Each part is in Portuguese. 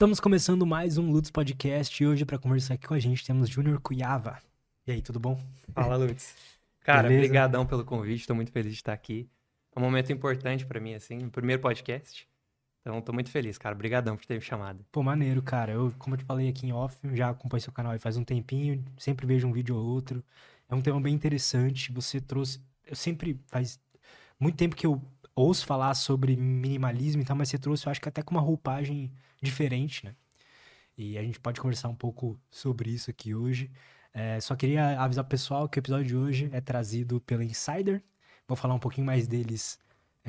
Estamos começando mais um Lutz Podcast e hoje para conversar aqui com a gente temos Junior Kuyava. E aí, tudo bom? Fala, Lutz. Cara, brigadão pelo convite, estou muito feliz de estar aqui. É um momento importante para mim, assim, o primeiro podcast. Então, tô muito feliz, cara. Obrigadão por ter me chamado. Pô, maneiro, cara. Eu, como eu te falei aqui em off, já acompanho seu canal aí faz um tempinho, sempre vejo um vídeo ou outro. É um tema bem interessante. Você trouxe... Eu sempre... Faz muito tempo que eu ouço falar sobre minimalismo e tal, mas você trouxe, eu acho que até com uma roupagem diferente, né? E a gente pode conversar um pouco sobre isso aqui hoje. Só queria avisar o pessoal que o episódio de hoje é trazido pela Insider. Vou falar um pouquinho mais deles...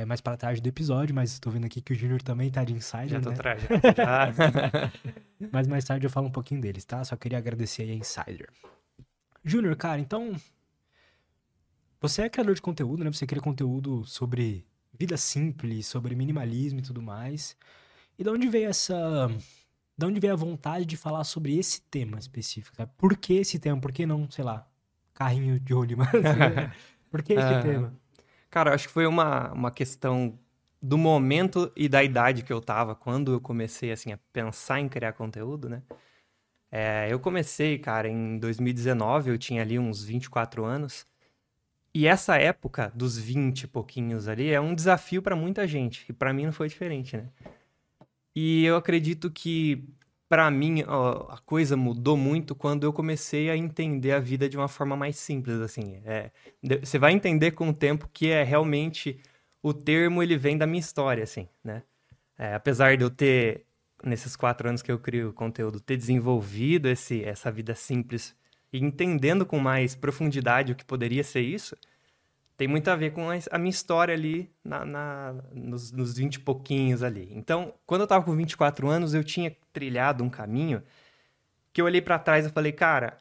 mais pra trás do episódio, mas estou vendo aqui que o Junior também tá de Insider, já tô, né? Mas mais tarde eu falo um pouquinho deles, tá? Só queria agradecer aí a Insider. Junior, cara, então... Você é criador de conteúdo, né? Você cria conteúdo sobre vida simples, sobre minimalismo e tudo mais. E de onde veio essa... De onde veio a vontade de falar sobre esse tema específico, sabe? Por que esse tema? Por que não, sei lá, carrinho de rolimã? Por que esse tema? Cara, eu acho que foi uma questão do momento e da idade que eu tava quando eu comecei, assim, a pensar em criar conteúdo, né? Eu comecei, cara, em 2019, eu tinha ali uns 24 anos. E essa época dos 20 e pouquinhos ali é um desafio pra muita gente. E pra mim não foi diferente, né? E eu acredito que, pra mim, a coisa mudou muito quando eu comecei a entender a vida de uma forma mais simples, assim. Você vai entender com o tempo que é realmente... O termo, ele vem da minha história, assim, né? Apesar de eu ter, nesses 4 anos que eu crio o conteúdo, ter desenvolvido essa vida simples e entendendo com mais profundidade o que poderia ser isso, tem muito a ver com a minha história ali nos 20 e pouquinhos ali. Então, quando eu tava com 24 anos, eu tinha trilhado um caminho que eu olhei para trás e falei, cara...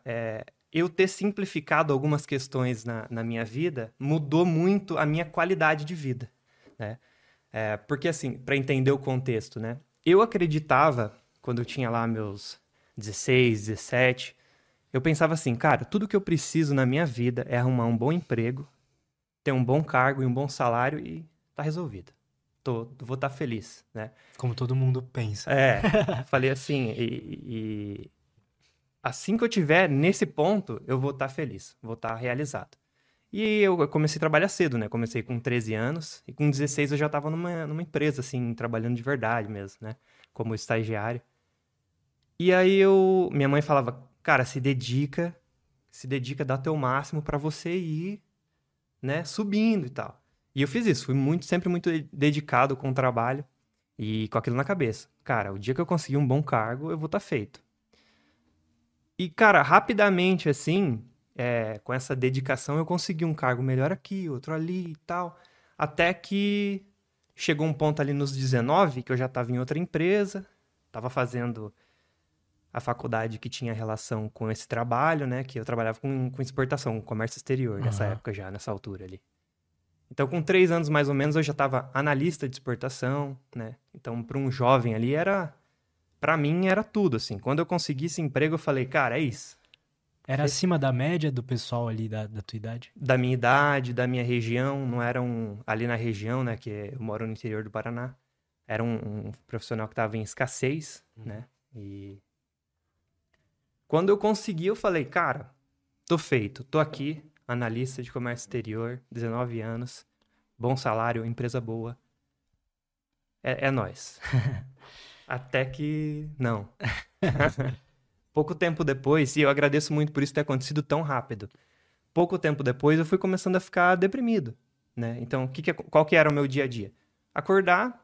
Eu ter simplificado algumas questões na minha vida mudou muito a minha qualidade de vida, né? Porque, assim, para entender o contexto, né? Eu acreditava, quando eu tinha lá meus 16, 17, eu pensava assim, cara, tudo que eu preciso na minha vida é arrumar um bom emprego, ter um bom cargo e um bom salário e tá resolvido. Vou estar feliz, né? Como todo mundo pensa. Falei assim, assim que eu tiver nesse ponto, eu vou estar feliz, vou estar realizado. E eu comecei a trabalhar cedo, né? Comecei com 13 anos e com 16 eu já estava numa empresa, assim, trabalhando de verdade mesmo, né? Como estagiário. E aí minha mãe falava, cara, se dedica, dá teu máximo para você ir, né? Subindo e tal. E eu fiz isso, fui sempre muito dedicado com o trabalho e com aquilo na cabeça. Cara, o dia que eu conseguir um bom cargo, eu vou estar feito. E, cara, rapidamente, assim, com essa dedicação, eu consegui um cargo melhor aqui, outro ali e tal. Até que chegou um ponto ali nos 19, que eu já estava em outra empresa, estava fazendo a faculdade que tinha relação com esse trabalho, né? Que eu trabalhava com exportação, com comércio exterior, nessa época já, nessa altura ali. Então, com 3 anos mais ou menos, eu já estava analista de exportação, né? Então, para um jovem ali, pra mim, era tudo, assim. Quando eu consegui esse emprego, eu falei, cara, é isso. Era acima da média do pessoal ali da tua idade? Da minha idade, da minha região. Não era ali na região, né? Que eu moro no interior do Paraná. Era um profissional que tava em escassez, né? E... Quando eu consegui, eu falei, cara, tô feito. Tô aqui, analista de comércio exterior, 19 anos. Bom salário, empresa boa. É nóis. Até que... não. Pouco tempo depois, e eu agradeço muito por isso ter acontecido tão rápido, pouco tempo depois eu fui começando a ficar deprimido, né? Então, qual que era o meu dia a dia? Acordar,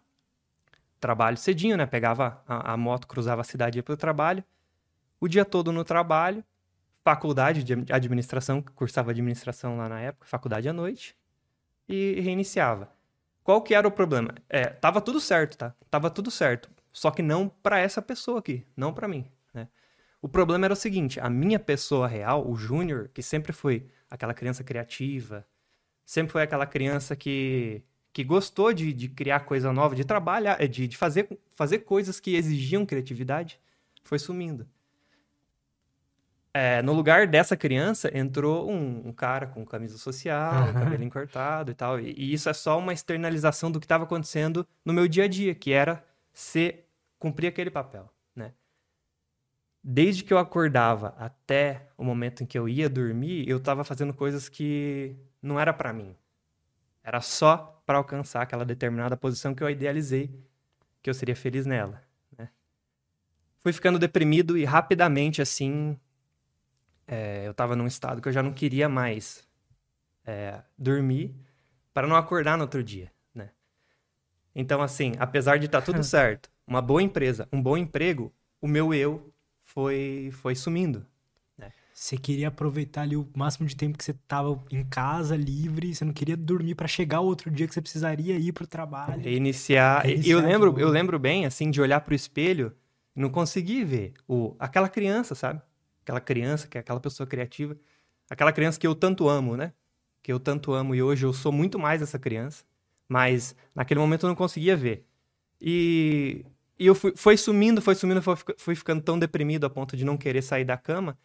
trabalho cedinho, né? Pegava a moto, cruzava a cidade, ia pro trabalho, o dia todo no trabalho, faculdade de administração, cursava administração lá na época, faculdade à noite, e reiniciava. Qual que era o problema? Tava tudo certo, tá? Tava tudo certo. Só que não para essa pessoa aqui, não para mim, né? O problema era o seguinte, a minha pessoa real, o Júnior, que sempre foi aquela criança criativa, sempre foi aquela criança que gostou de criar coisa nova, de trabalhar, de fazer coisas que exigiam criatividade, foi sumindo. No lugar dessa criança, entrou um cara com camisa social, cabelo encortado e tal, e isso é só uma externalização do que estava acontecendo no meu dia a dia, que era cumprir aquele papel, né? Desde que eu acordava até o momento em que eu ia dormir, eu estava fazendo coisas que não era para mim. Era só para alcançar aquela determinada posição que eu idealizei, que eu seria feliz nela, né? Fui ficando deprimido e rapidamente, assim, eu estava num estado que eu já não queria mais dormir para não acordar no outro dia, né? Então, assim, apesar de estar tudo certo, uma boa empresa, um bom emprego, o meu eu foi sumindo, né? Você queria aproveitar ali o máximo de tempo que você estava em casa, livre, você não queria dormir para chegar o outro dia que você precisaria ir pro trabalho. Reiniciar eu lembro bem, assim, de olhar pro espelho e não conseguir ver aquela criança, sabe? Aquela criança, que é aquela pessoa criativa, aquela criança que eu tanto amo, né? Que eu tanto amo e hoje eu sou muito mais essa criança, mas naquele momento eu não conseguia ver. E eu fui ficando tão deprimido a ponto de não querer sair da cama,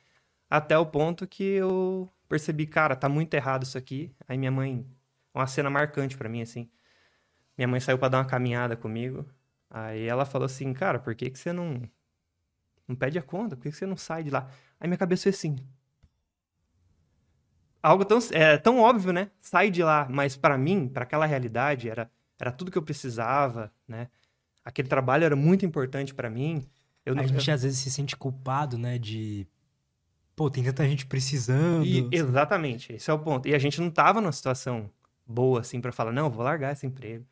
até o ponto que eu percebi, cara, tá muito errado isso aqui. Aí minha mãe, uma cena marcante pra mim, assim, minha mãe saiu pra dar uma caminhada comigo, aí ela falou assim, cara, por que que você não pede a conta? Por que que você não sai de lá? Aí minha cabeça foi assim, algo tão óbvio, né? Sai de lá, mas pra mim, pra aquela realidade, era tudo que eu precisava, né? Aquele trabalho era muito importante pra mim. A gente às vezes se sente culpado, né? De, pô, tem tanta gente precisando. Exatamente, esse é o ponto. E a gente não tava numa situação boa, assim, pra falar, não, eu vou largar esse emprego.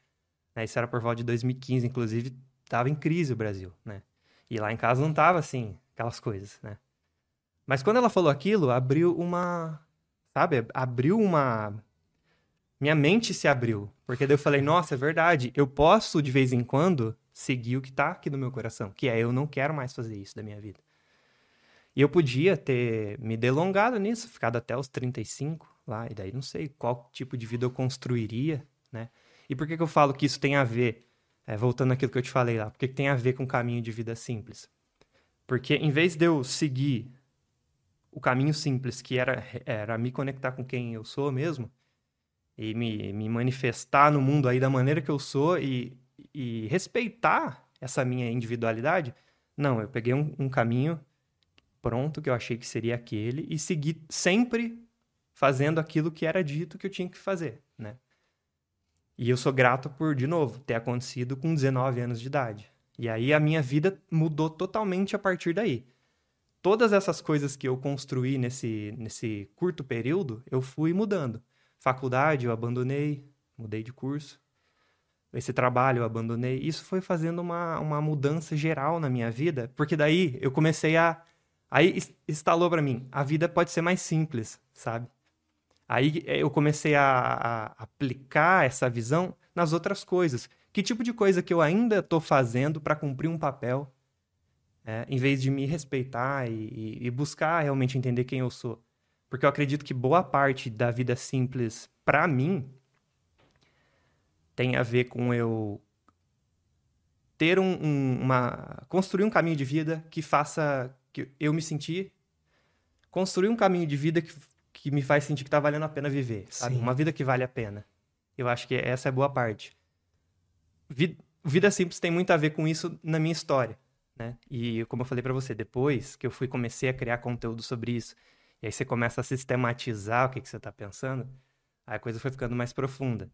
Né? Isso era por volta de 2015, inclusive, tava em crise o Brasil, né? E lá em casa não tava, assim, aquelas coisas, né? Mas quando ela falou aquilo, abriu uma... Sabe? Abriu uma... Minha mente se abriu, porque daí eu falei, nossa, é verdade, eu posso, de vez em quando, seguir o que tá aqui no meu coração, que é, eu não quero mais fazer isso da minha vida. E eu podia ter me delongado nisso, ficado até os 35 lá, e daí não sei qual tipo de vida eu construiria, né? E por que que eu falo que isso tem a ver, voltando àquilo que eu te falei lá, por que que tem a ver com o caminho de vida simples? Porque em vez de eu seguir o caminho simples, que era me conectar com quem eu sou mesmo, e me manifestar no mundo aí da maneira que eu sou e respeitar essa minha individualidade. Não, eu peguei um caminho pronto que eu achei que seria aquele e segui sempre fazendo aquilo que era dito que eu tinha que fazer, né? E eu sou grato por, de novo, ter acontecido com 19 anos de idade. E aí a minha vida mudou totalmente a partir daí. Todas essas coisas que eu construí nesse curto período, eu fui mudando. Faculdade eu abandonei, mudei de curso. Esse trabalho eu abandonei. Isso foi fazendo uma mudança geral na minha vida, porque daí eu comecei a... Aí instalou pra mim, a vida pode ser mais simples, sabe? Aí eu comecei a aplicar essa visão nas outras coisas. Que tipo de coisa que eu ainda tô fazendo pra cumprir um papel, em vez de me respeitar e buscar realmente entender quem eu sou? Porque eu acredito que boa parte da vida simples, pra mim, tem a ver com eu ter construir um caminho de vida que faça... Que eu me sentir... Construir um caminho de vida que me faz sentir que tá valendo a pena viver, sabe? Sim. Uma vida que vale a pena. Eu acho que essa é a boa parte. Vida simples tem muito a ver com isso na minha história, né? E como eu falei pra você, depois que eu comecei a criar conteúdo sobre isso... E aí você começa a sistematizar o que você tá pensando, aí a coisa foi ficando mais profunda.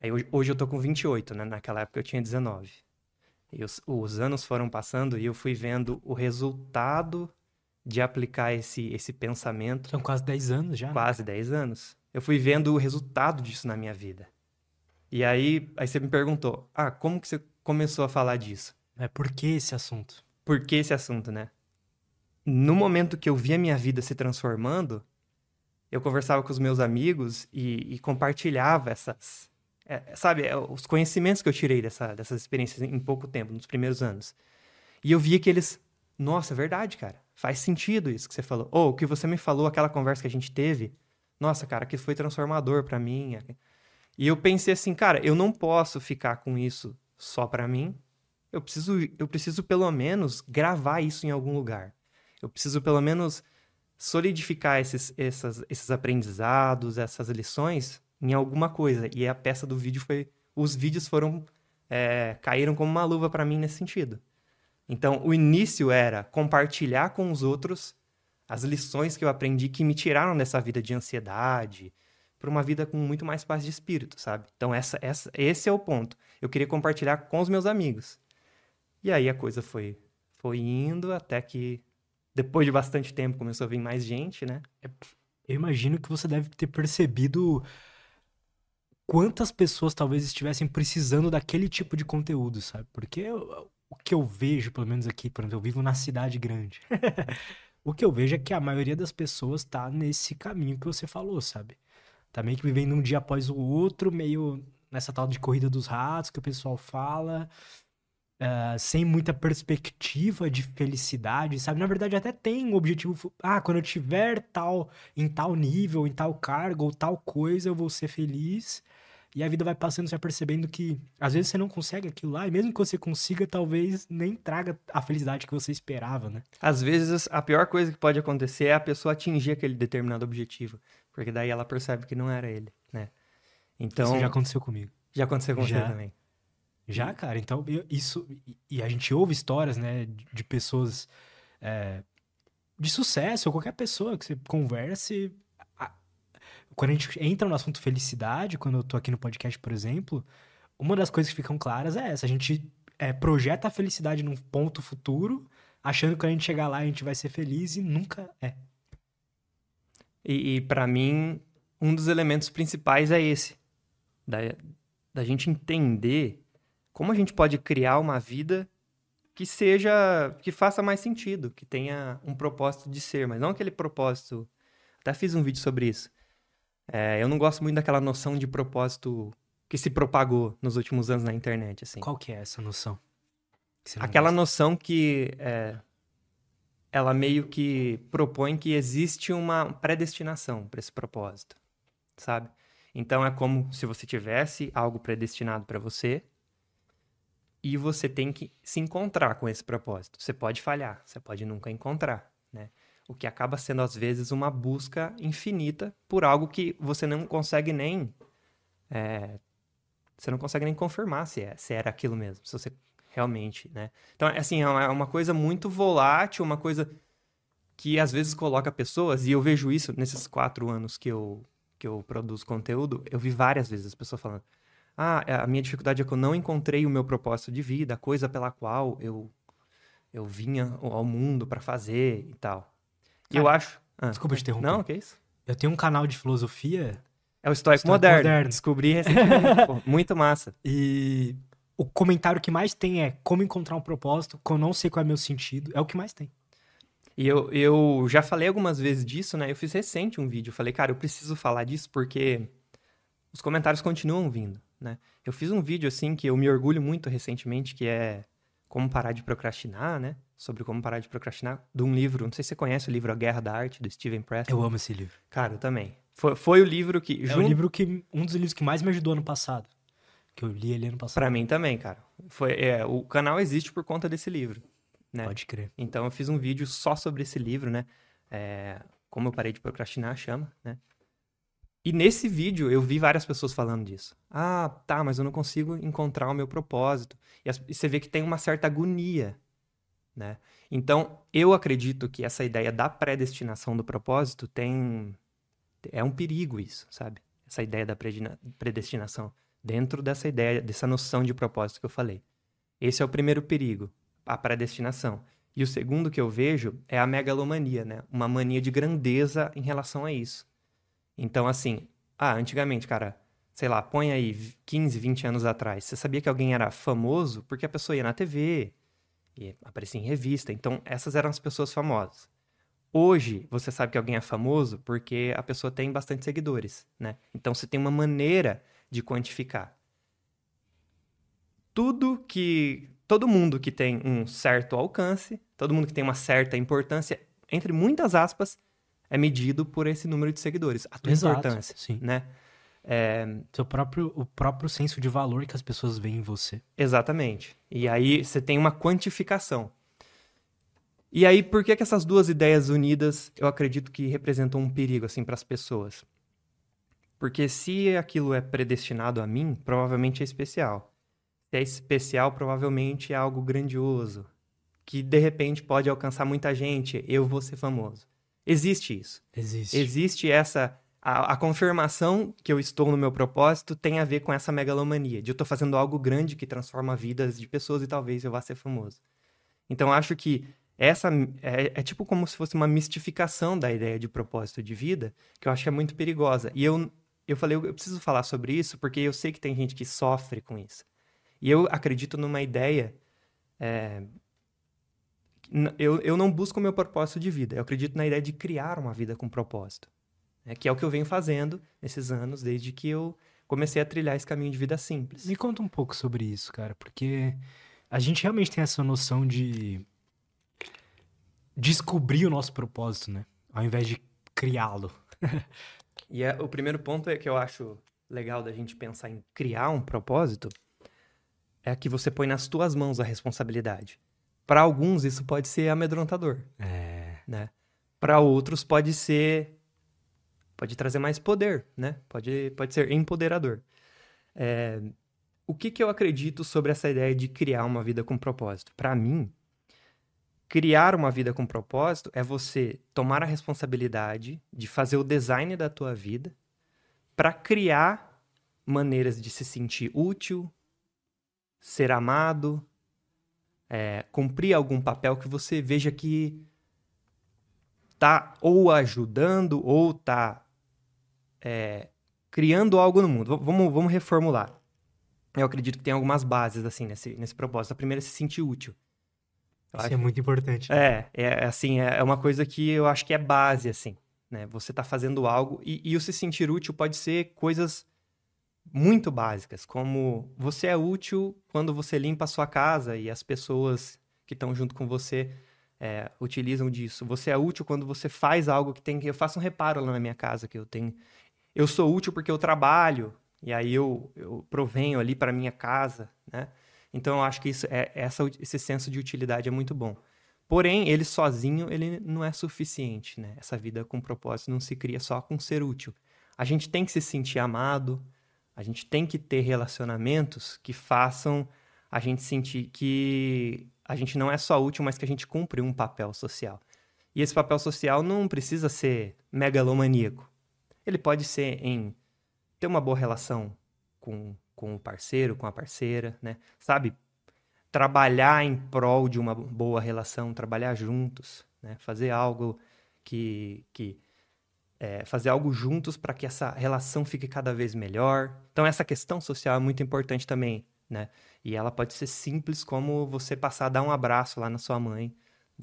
Aí hoje eu tô com 28, né? Naquela época eu tinha 19. E os anos foram passando e eu fui vendo o resultado de aplicar esse pensamento. São quase 10 anos já. Quase 10 anos. Eu fui vendo o resultado disso na minha vida. E aí você me perguntou, como que você começou a falar disso? Por que esse assunto? Por que esse assunto, né? No momento que eu via a minha vida se transformando, eu conversava com os meus amigos e compartilhava essas... os conhecimentos que eu tirei dessas experiências em pouco tempo, nos primeiros anos. E eu via que eles... Nossa, é verdade, cara. Faz sentido isso que você falou. Ou o que você me falou, aquela conversa que a gente teve. Nossa, cara, que foi transformador pra mim. E eu pensei assim, cara, eu não posso ficar com isso só pra mim. Eu preciso pelo menos gravar isso em algum lugar. Eu preciso, pelo menos, solidificar esses aprendizados, essas lições em alguma coisa. E a peça do vídeo foi... Os vídeos caíram como uma luva para mim nesse sentido. Então, o início era compartilhar com os outros as lições que eu aprendi que me tiraram dessa vida de ansiedade para uma vida com muito mais paz de espírito, sabe? Então, esse é o ponto. Eu queria compartilhar com os meus amigos. E aí a coisa foi indo até que, depois de bastante tempo, começou a vir mais gente, né? Eu imagino que você deve ter percebido quantas pessoas talvez estivessem precisando daquele tipo de conteúdo, sabe? Porque o que eu vejo, pelo menos aqui, por exemplo, eu vivo na cidade grande. O que eu vejo é que a maioria das pessoas tá nesse caminho que você falou, sabe? Tá meio que vivendo um dia após o outro, meio nessa tal de corrida dos ratos que o pessoal fala, sem muita perspectiva de felicidade, sabe? Na verdade, até tem um objetivo. Ah, quando eu tiver em tal nível, em tal cargo, ou tal coisa, eu vou ser feliz. E a vida vai passando, você vai percebendo que às vezes você não consegue aquilo lá, e mesmo que você consiga, talvez nem traga a felicidade que você esperava, né? Às vezes, a pior coisa que pode acontecer é a pessoa atingir aquele determinado objetivo, porque daí ela percebe que não era ele, né? Então, isso já aconteceu comigo. Já aconteceu com você também. Já, cara. Então, isso... E a gente ouve histórias, né, de pessoas de sucesso, ou qualquer pessoa que você converse... Quando a gente entra no assunto felicidade, quando eu tô aqui no podcast, por exemplo, uma das coisas que ficam claras é essa. A gente projeta a felicidade num ponto futuro, achando que quando a gente chegar lá a gente vai ser feliz e nunca é. E pra mim, um dos elementos principais é esse. Da gente entender como a gente pode criar uma vida que faça mais sentido, que tenha um propósito de ser, mas não aquele propósito... Até fiz um vídeo sobre isso. Eu não gosto muito daquela noção de propósito que se propagou nos últimos anos na internet, assim. Qual que é essa noção? Aquela noção que ela meio que propõe que existe uma predestinação para esse propósito, sabe? Então é como se você tivesse algo predestinado para você e você tem que se encontrar com esse propósito. Você pode falhar, você pode nunca encontrar, né? O que acaba sendo, às vezes, uma busca infinita por algo que você não consegue nem... você não consegue nem confirmar se era aquilo mesmo, se você realmente, né? Então, assim, é uma coisa muito volátil, uma coisa que, às vezes, coloca pessoas... E eu vejo isso nesses 4 anos que eu produzo conteúdo. Eu vi várias vezes as pessoas falando... Ah, a minha dificuldade é que eu não encontrei o meu propósito de vida, a coisa pela qual eu vinha ao mundo para fazer e tal. Cara, eu acho... Desculpa te interromper. Não, que é isso? Eu tenho um canal de filosofia... É o Estoico moderno. Descobri recentemente. Pô, muito massa. E o comentário que mais tem é como encontrar um propósito, que eu não sei qual é o meu sentido. É o que mais tem. E eu já falei algumas vezes disso, né? Eu fiz recente um vídeo. Eu falei, cara, eu preciso falar disso porque os comentários continuam vindo, né? Eu fiz um vídeo, assim, que eu me orgulho muito recentemente, que é como parar de procrastinar, né? Sobre como parar de procrastinar, de um livro, não sei se você conhece o livro A Guerra da Arte, do Steven Pressfield. Eu amo esse livro. Cara, eu também. Foi o livro que... Um dos livros que mais me ajudou ano passado. Que eu li ele ano passado. Pra mim também, cara. O canal existe por conta desse livro, né? Pode crer. Então eu fiz um vídeo só sobre esse livro, né? Como eu parei de procrastinar, chama, né? E nesse vídeo eu vi várias pessoas falando disso. Ah, tá, mas eu não consigo encontrar o meu propósito. E você vê que tem uma certa agonia, né? Então, eu acredito que essa ideia da predestinação do propósito é um perigo isso, sabe? Essa ideia da predestinação dentro dessa ideia, dessa noção de propósito que eu falei. Esse é o primeiro perigo, a predestinação. E o segundo que eu vejo é a megalomania, né? Uma mania de grandeza em relação a isso. Então, assim, antigamente, cara, sei lá, põe aí 15, 20 anos atrás, você sabia que alguém era famoso porque a pessoa ia na TV... E aparecia em revista. Então, essas eram as pessoas famosas. Hoje, você sabe que alguém é famoso porque a pessoa tem bastante seguidores, né? Então, você tem uma maneira de quantificar. Todo mundo que tem um certo alcance, todo mundo que tem uma certa importância, entre muitas aspas, é medido por esse número de seguidores. A tua importância, sim, né? O próprio senso de valor que as pessoas veem em você. Exatamente. E aí você tem uma quantificação. E aí, por que essas duas ideias unidas, eu acredito que representam um perigo, assim, para as pessoas? Porque se aquilo é predestinado a mim, provavelmente é especial. Se é especial, provavelmente é algo grandioso, que de repente pode alcançar muita gente, eu vou ser famoso. Existe isso. Existe essa... A confirmação que eu estou no meu propósito tem a ver com essa megalomania, de eu estou fazendo algo grande que transforma vidas de pessoas e talvez eu vá ser famoso. Então, acho que essa é tipo como se fosse uma mistificação da ideia de propósito de vida, que eu acho que é muito perigosa. E eu falei, eu preciso falar sobre isso, porque eu sei que tem gente que sofre com isso. E eu acredito numa ideia... Eu não busco o meu propósito de vida, eu acredito na ideia de criar uma vida com propósito. Que é o que eu venho fazendo nesses anos, desde que eu comecei a trilhar esse caminho de vida simples. Me conta um pouco sobre isso, cara, porque a gente realmente tem essa noção de descobrir o nosso propósito, né? Ao invés de criá-lo. E o primeiro ponto é que eu acho legal da gente pensar em criar um propósito, é que você põe nas tuas mãos a responsabilidade. Para alguns, isso pode ser amedrontador. Né? Para outros, pode ser... Pode trazer mais poder, né? Pode ser empoderador. O que eu acredito sobre essa ideia de criar uma vida com propósito? Para mim, criar uma vida com propósito é você tomar a responsabilidade de fazer o design da tua vida para criar maneiras de se sentir útil, ser amado, cumprir algum papel que você veja que tá ou ajudando ou tá... criando algo no mundo. Vamos reformular. Eu acredito que tem algumas bases, assim, nesse propósito. A primeira é se sentir útil. Isso é muito importante. Né? É uma coisa que eu acho que é base, assim, né? Você tá fazendo algo e o se sentir útil pode ser coisas muito básicas, como você é útil quando você limpa a sua casa e as pessoas que estão junto com você... utilizam disso. Você é útil quando você faz algo que tem... Eu faço um reparo lá na minha casa que eu tenho... Eu sou útil porque eu trabalho, e aí eu provenho ali para minha casa, né? Então, eu acho que isso esse senso de utilidade é muito bom. Porém, ele sozinho, ele não é suficiente, né? Essa vida com propósito não se cria só com ser útil. A gente tem que se sentir amado, a gente tem que ter relacionamentos que façam a gente sentir que... A gente não é só útil, mas que a gente cumpre um papel social. E esse papel social não precisa ser megalomaníaco. Ele pode ser em ter uma boa relação com o parceiro, com a parceira, né? Sabe? Trabalhar em prol de uma boa relação, trabalhar juntos, né? Fazer algo fazer algo juntos para que essa relação fique cada vez melhor. Então, essa questão social é muito importante também, né? E ela pode ser simples como você passar a dar um abraço lá na sua mãe,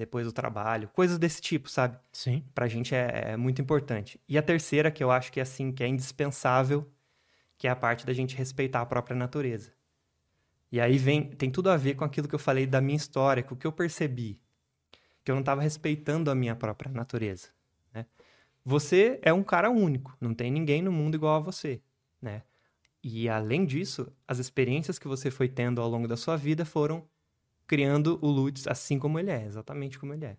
depois do trabalho, coisas desse tipo, sabe? Sim. Pra gente é muito importante. E a terceira, que eu acho que é assim, que é indispensável, que é a parte da gente respeitar a própria natureza. E aí tem tudo a ver com aquilo que eu falei da minha história, com o que eu percebi, que eu não estava respeitando a minha própria natureza, né? Você é um cara único, não tem ninguém no mundo igual a você, né? E, além disso, as experiências que você foi tendo ao longo da sua vida foram criando o Lutz assim como ele é, exatamente como ele é.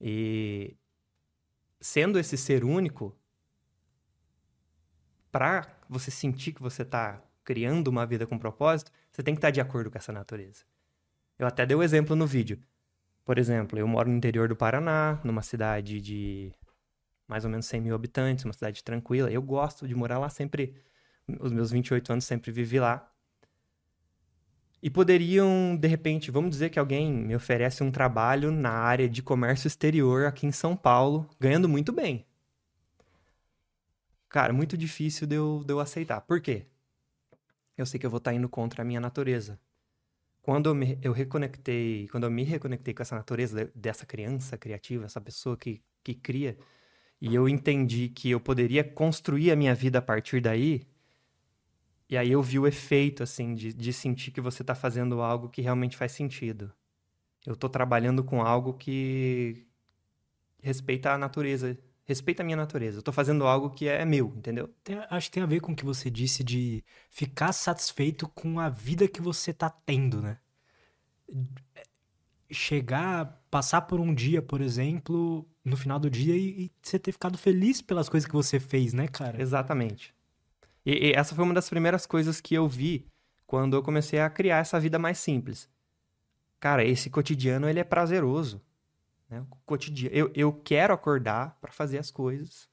E, sendo esse ser único, para você sentir que você está criando uma vida com propósito, você tem que estar de acordo com essa natureza. Eu até dei um exemplo no vídeo. Por exemplo, eu moro no interior do Paraná, numa cidade de mais ou menos 100 mil habitantes, uma cidade tranquila. Eu gosto de morar lá sempre... Os meus 28 anos sempre vivi lá. E poderiam, de repente, vamos dizer que alguém me oferece um trabalho na área de comércio exterior aqui em São Paulo, ganhando muito bem. Cara, muito difícil de eu aceitar. Por quê? Eu sei que eu vou estar indo contra a minha natureza. Quando eu me reconectei com essa natureza, dessa criança criativa, essa pessoa que cria, e eu entendi que eu poderia construir a minha vida a partir daí... E aí eu vi o efeito, assim, de sentir que você tá fazendo algo que realmente faz sentido. Eu tô trabalhando com algo que respeita a natureza, respeita a minha natureza. Eu tô fazendo algo que é meu, entendeu? Acho que tem a ver com o que você disse de ficar satisfeito com a vida que você tá tendo, né? Passar por um dia, por exemplo, no final do dia e você ter ficado feliz pelas coisas que você fez, né, cara? Exatamente. E essa foi uma das primeiras coisas que eu vi quando eu comecei a criar essa vida mais simples. cara, esse cotidiano ele é prazeroso. Né? O cotidiano, eu quero acordar para fazer as coisas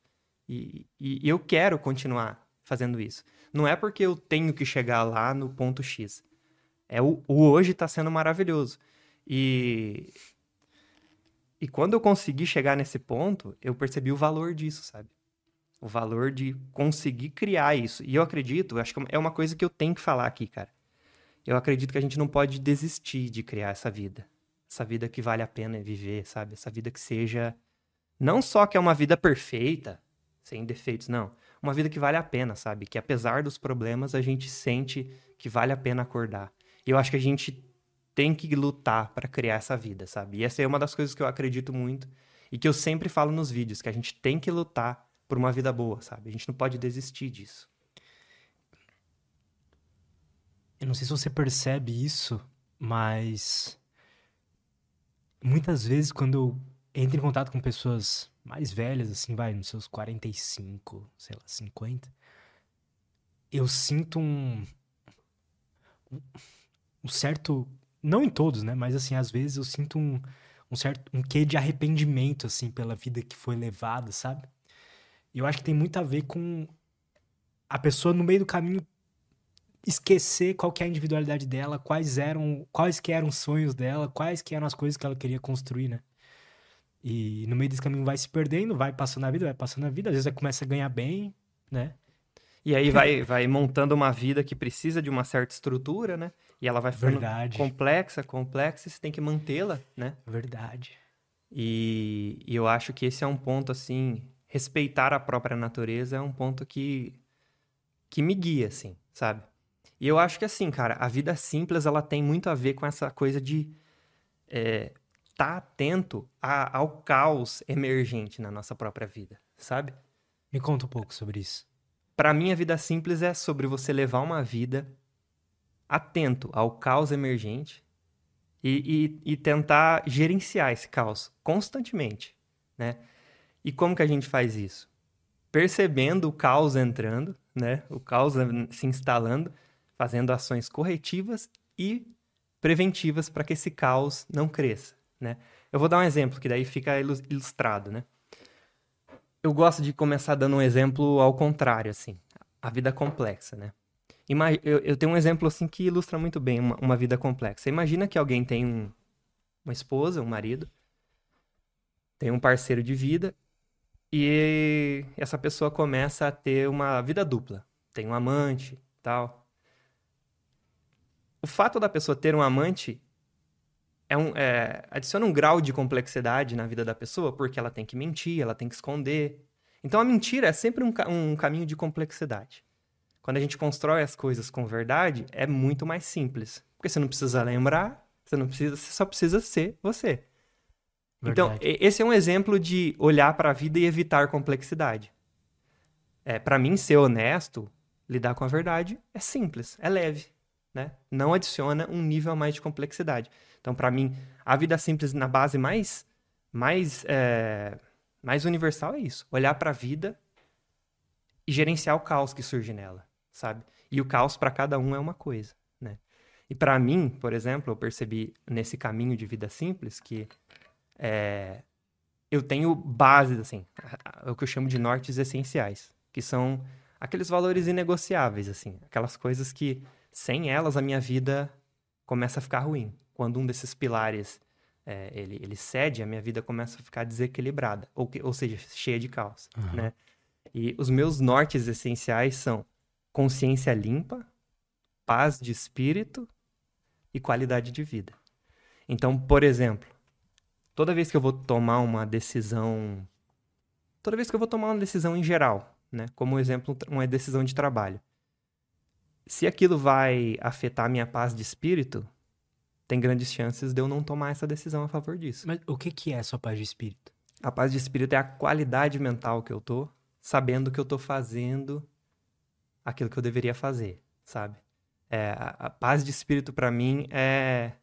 e eu quero continuar fazendo isso. Não é porque eu tenho que chegar lá no ponto X. É o hoje está sendo maravilhoso. E quando eu consegui chegar nesse ponto, eu percebi o valor disso, sabe? O valor de conseguir criar isso. E eu acredito, acho que é uma coisa que eu tenho que falar aqui, cara. Eu acredito que a gente não pode desistir de criar essa vida. Essa vida que vale a pena viver, sabe? Essa vida que seja... Não só que é uma vida perfeita, sem defeitos, não. Uma vida que vale a pena, sabe? Que apesar dos problemas, a gente sente que vale a pena acordar. E eu acho que a gente tem que lutar para criar essa vida, sabe? E essa é uma das coisas que eu acredito muito e que eu sempre falo nos vídeos, que a gente tem que lutar por uma vida boa, sabe? A gente não pode desistir disso. Eu não sei se você percebe isso, mas muitas vezes quando eu entro em contato com pessoas mais velhas, assim, vai, nos seus 45, sei lá, 50, eu sinto um certo... Não em todos, né? Mas, assim, às vezes eu sinto um quê de arrependimento, assim, pela vida que foi levada, sabe? E eu acho que tem muito a ver com a pessoa no meio do caminho esquecer qual que é a individualidade dela, quais que eram os sonhos dela, quais que eram as coisas que ela queria construir, né? E no meio desse caminho vai se perdendo, vai passando a vida, às vezes começa a ganhar bem, né? E aí vai montando uma vida que precisa de uma certa estrutura, né? E ela vai ficando complexa, e você tem que mantê-la, né? Verdade. E eu acho que esse é um ponto, assim... Respeitar a própria natureza é um ponto que me guia, assim, sabe? E eu acho que, assim, cara, a vida simples, ela tem muito a ver com essa coisa de tá atento ao caos emergente na nossa própria vida, sabe? Me conta um pouco sobre isso. Pra mim, a vida simples é sobre você levar uma vida atento ao caos emergente e tentar gerenciar esse caos constantemente, né? E como que a gente faz isso? Percebendo o caos entrando, né? O caos se instalando, fazendo ações corretivas e preventivas para que esse caos não cresça, né? Eu vou dar um exemplo, que daí fica ilustrado, né? Eu gosto de começar dando um exemplo ao contrário, assim. A vida complexa, né? Eu tenho um exemplo, assim, que ilustra muito bem uma vida complexa. Imagina que alguém tem uma esposa, um marido, tem um parceiro de vida, e essa pessoa começa a ter uma vida dupla. Tem um amante e tal. O fato da pessoa ter um amante adiciona um grau de complexidade na vida da pessoa, porque ela tem que mentir, ela tem que esconder. Então a mentira é sempre um caminho de complexidade. Quando a gente constrói as coisas com verdade, é muito mais simples. Porque você não precisa lembrar, você só precisa ser você. Verdade. Então, esse é um exemplo de olhar para a vida e evitar complexidade. Para mim, ser honesto, lidar com a verdade, é simples, é leve, né? Não adiciona um nível a mais de complexidade. Então, para mim, a vida simples na base mais universal é isso. Olhar para a vida e gerenciar o caos que surge nela, sabe? E o caos para cada um é uma coisa, né? E para mim, por exemplo, eu percebi nesse caminho de vida simples que... eu tenho bases, assim, o que eu chamo de nortes essenciais, que são aqueles valores inegociáveis, assim, aquelas coisas que, sem elas, a minha vida começa a ficar ruim. Quando um desses pilares ele cede, a minha vida começa a ficar desequilibrada, ou seja, cheia de caos, uhum. Né? E os meus nortes essenciais são consciência limpa, paz de espírito e qualidade de vida. Então, por exemplo, toda vez que eu vou tomar uma decisão em geral, né? Como exemplo, uma decisão de trabalho. Se aquilo vai afetar a minha paz de espírito, tem grandes chances de eu não tomar essa decisão a favor disso. Mas o que é a sua paz de espírito? A paz de espírito é a qualidade mental que eu tô, sabendo que eu tô fazendo aquilo que eu deveria fazer, sabe? A paz de espírito pra mim é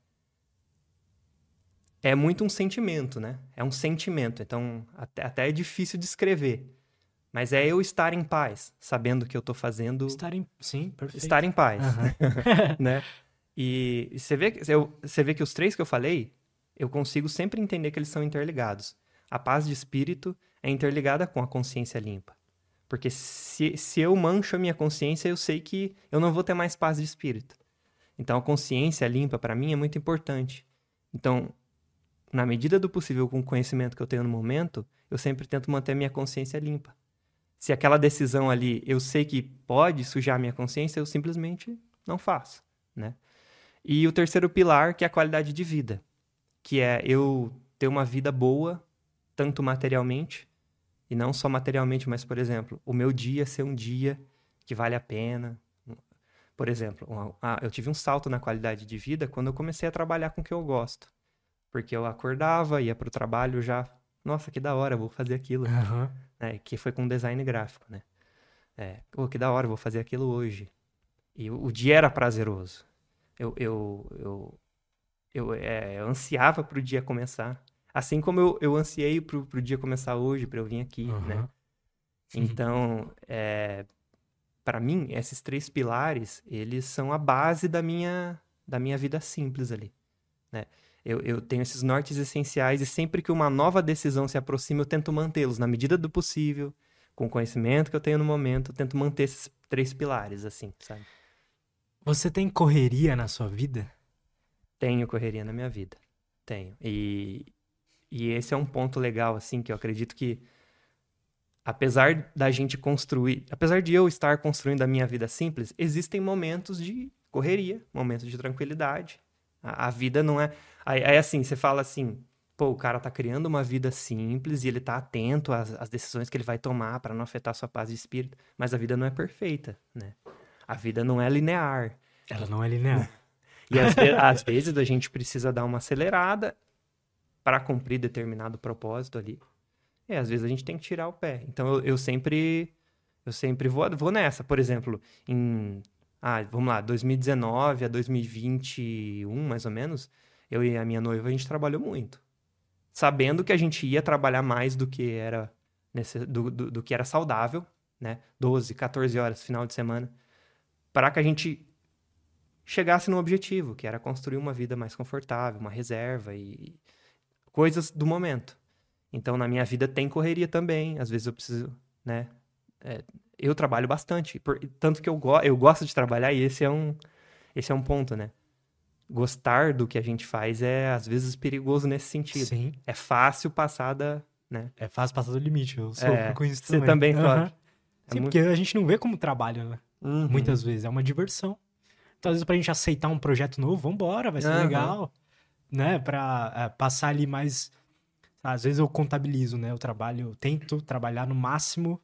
muito um sentimento, né? É um sentimento, então até é difícil de descrever. Mas é eu estar em paz, sabendo que eu tô fazendo... Sim, perfeito. Estar em paz, uhum. Né? E você vê que os três que eu falei, eu consigo sempre entender que eles são interligados. A paz de espírito é interligada com a consciência limpa. Porque se eu mancho a minha consciência, eu sei que eu não vou ter mais paz de espírito. Então, a consciência limpa, para mim, é muito importante. Então, na medida do possível, com o conhecimento que eu tenho no momento, eu sempre tento manter a minha consciência limpa. Se aquela decisão ali, eu sei que pode sujar a minha consciência, eu simplesmente não faço, né? E o terceiro pilar, que é a qualidade de vida, que é eu ter uma vida boa, tanto materialmente, e não só materialmente, mas, por exemplo, o meu dia ser um dia que vale a pena. Por exemplo, eu tive um salto na qualidade de vida quando eu comecei a trabalhar com o que eu gosto. Porque eu acordava, ia pro trabalho já, nossa, que da hora, vou fazer aquilo. Uhum. É, que foi com design gráfico, né? Que da hora, vou fazer aquilo hoje. E o dia era prazeroso. Eu ansiava pro dia começar. Assim como eu ansiei pro dia começar hoje, pra eu vir aqui, uhum, né? Então, pra mim, esses três pilares, eles são a base da minha vida simples ali, né? Eu tenho esses nortes essenciais e sempre que uma nova decisão se aproxima, eu tento mantê-los na medida do possível, com o conhecimento que eu tenho no momento, eu tento manter esses três pilares, assim, sabe? Você tem correria na sua vida? Tenho correria na minha vida, tenho. E esse é um ponto legal, assim, que eu acredito que, apesar da gente construir, apesar de eu estar construindo a minha vida simples, existem momentos de correria, momentos de tranquilidade. A vida não é... Aí assim, você fala assim, pô, o cara tá criando uma vida simples e ele tá atento às decisões que ele vai tomar pra não afetar sua paz de espírito, mas a vida não é perfeita, né? A vida não é linear. Ela não é linear. E às vezes a gente precisa dar uma acelerada pra cumprir determinado propósito ali. E às vezes a gente tem que tirar o pé. Então eu sempre vou nessa. Por exemplo, vamos lá, 2019 a 2021, mais ou menos, eu e a minha noiva, a gente trabalhou muito. Sabendo que a gente ia trabalhar mais do que era, do que era saudável, né? 12, 14 horas, final de semana, para que a gente chegasse no objetivo, que era construir uma vida mais confortável, uma reserva e coisas do momento. Então, na minha vida tem correria também. Às vezes eu preciso, né? Eu trabalho bastante, tanto que eu gosto de trabalhar e esse é um ponto, né? Gostar do que a gente faz é, às vezes, perigoso nesse sentido. Sim. É fácil passar né? É fácil passar do limite, eu sofro com isso também. Você também, claro. Uhum. Sim, porque a gente não vê como trabalho, né? Uhum. Muitas vezes, é uma diversão. Então, às vezes, pra gente aceitar um projeto novo, vambora, vai ser legal, né? Pra passar ali mais... Às vezes eu contabilizo, né? Eu tento trabalhar no máximo...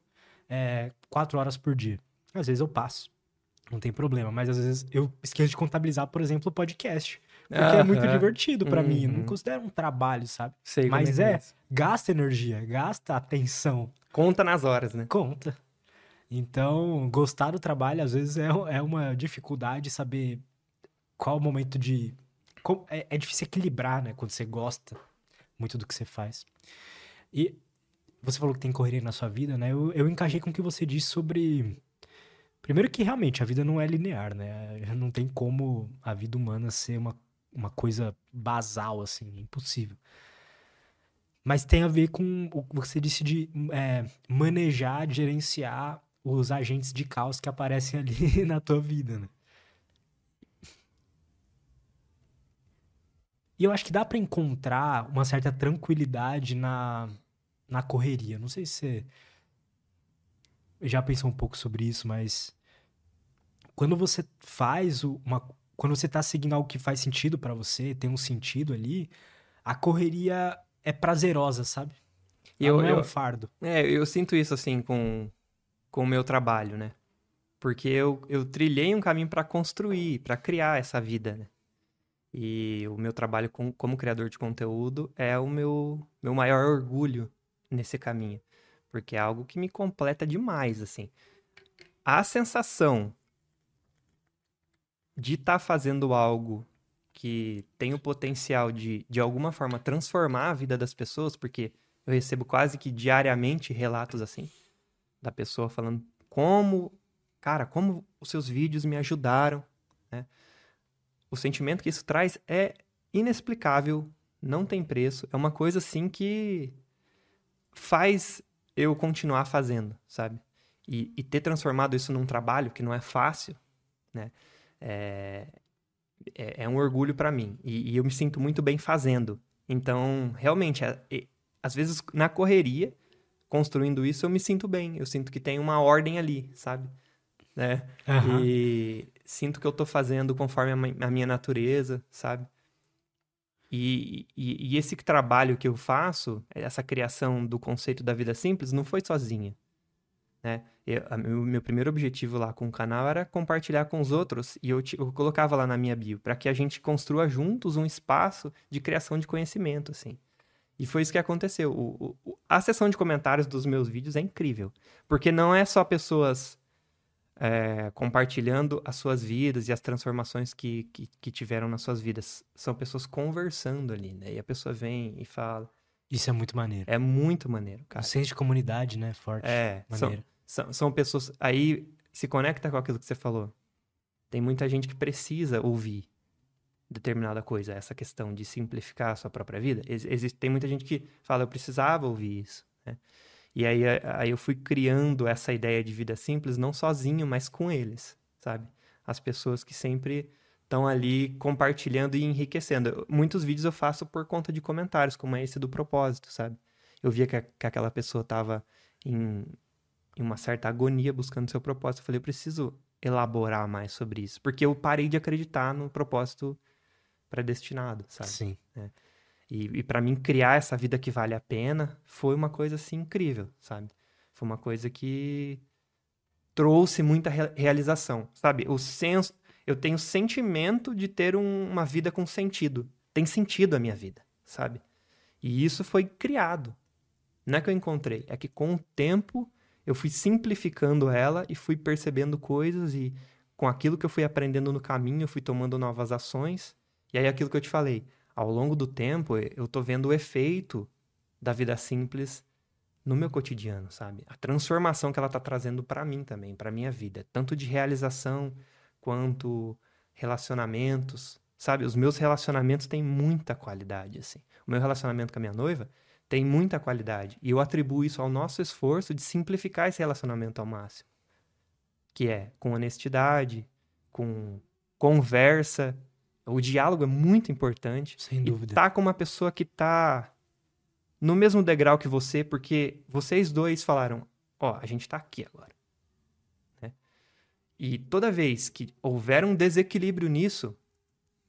4 horas por dia. Às vezes eu passo, não tem problema, mas às vezes eu esqueço de contabilizar, por exemplo, o podcast, porque é muito divertido pra mim, eu não considero um trabalho, sabe? Sei, mas gasta energia, gasta atenção. Conta nas horas, né? Conta. Então, gostar do trabalho, às vezes, é uma dificuldade saber qual o momento de... É difícil equilibrar, né? Quando você gosta muito do que você faz. E... Você falou que tem correria na sua vida, né? Eu encaixei com o que você disse sobre... Primeiro que, realmente, a vida não é linear, né? Não tem como a vida humana ser uma coisa basal, assim, impossível. Mas tem a ver com o que você disse de manejar, gerenciar os agentes de caos que aparecem ali na tua vida, né? E eu acho que dá pra encontrar uma certa tranquilidade na correria. Não sei se você já pensou um pouco sobre isso, mas quando você faz quando você tá seguindo algo que faz sentido pra você, tem um sentido ali, a correria é prazerosa, sabe? Não é um fardo. Eu sinto isso, assim, com o meu trabalho, né? Porque eu trilhei um caminho pra construir, pra criar essa vida, né? E o meu trabalho como criador de conteúdo é o meu maior orgulho nesse caminho, porque é algo que me completa demais, assim. A sensação de estar fazendo algo que tem o potencial de alguma forma, transformar a vida das pessoas, porque eu recebo quase que diariamente relatos, assim, da pessoa falando como os seus vídeos me ajudaram, né? O sentimento que isso traz é inexplicável, não tem preço. É uma coisa, assim, que faz eu continuar fazendo, sabe? E ter transformado isso num trabalho, que não é fácil, né? É um orgulho pra mim. E eu me sinto muito bem fazendo. Então, realmente, às vezes, na correria, construindo isso, eu me sinto bem. Eu sinto que tem uma ordem ali, sabe? Né? Uhum. E sinto que eu tô fazendo conforme a minha natureza, sabe? E esse trabalho que eu faço, essa criação do conceito da vida simples, não foi sozinha, né? Meu primeiro objetivo lá com o canal era compartilhar com os outros, e eu colocava lá na minha bio, para que a gente construa juntos um espaço de criação de conhecimento, assim. E foi isso que aconteceu. A seção de comentários dos meus vídeos é incrível, porque não é só pessoas compartilhando as suas vidas e as transformações que tiveram nas suas vidas. São pessoas conversando ali, né? E a pessoa vem e fala. Isso é muito maneiro. É muito maneiro, cara. O senso de comunidade, né? Forte. São pessoas... Aí se conecta com aquilo que você falou. Tem muita gente que precisa ouvir determinada coisa. Essa questão de simplificar a sua própria vida. Tem muita gente que fala, eu precisava ouvir isso, né? E aí eu fui criando essa ideia de vida simples, não sozinho, mas com eles, sabe? As pessoas que sempre estão ali compartilhando e enriquecendo. Muitos vídeos eu faço por conta de comentários, como é esse do propósito, sabe? Eu via que aquela pessoa estava em uma certa agonia buscando seu propósito. Eu falei, eu preciso elaborar mais sobre isso, porque eu parei de acreditar no propósito predestinado, sabe? Sim. É. E pra mim, criar essa vida que vale a pena foi uma coisa, assim, incrível, sabe? Foi uma coisa que trouxe muita realização, sabe? O senso... Eu tenho o sentimento de ter uma vida com sentido. Tem sentido a minha vida, sabe? E isso foi criado. Não é que eu encontrei, é que com o tempo eu fui simplificando ela e fui percebendo coisas e com aquilo que eu fui aprendendo no caminho, eu fui tomando novas ações. E aí aquilo que eu te falei... Ao longo do tempo, eu tô vendo o efeito da vida simples no meu cotidiano, sabe? A transformação que ela tá trazendo pra mim também, pra minha vida. Tanto de realização, quanto relacionamentos, sabe? Os meus relacionamentos têm muita qualidade, assim. O meu relacionamento com a minha noiva tem muita qualidade. E eu atribuo isso ao nosso esforço de simplificar esse relacionamento ao máximo. Que é com honestidade, com conversa. O diálogo é muito importante. Sem dúvida. E tá com uma pessoa que tá no mesmo degrau que você, porque vocês dois falaram, a gente tá aqui agora. Né? E toda vez que houver um desequilíbrio nisso,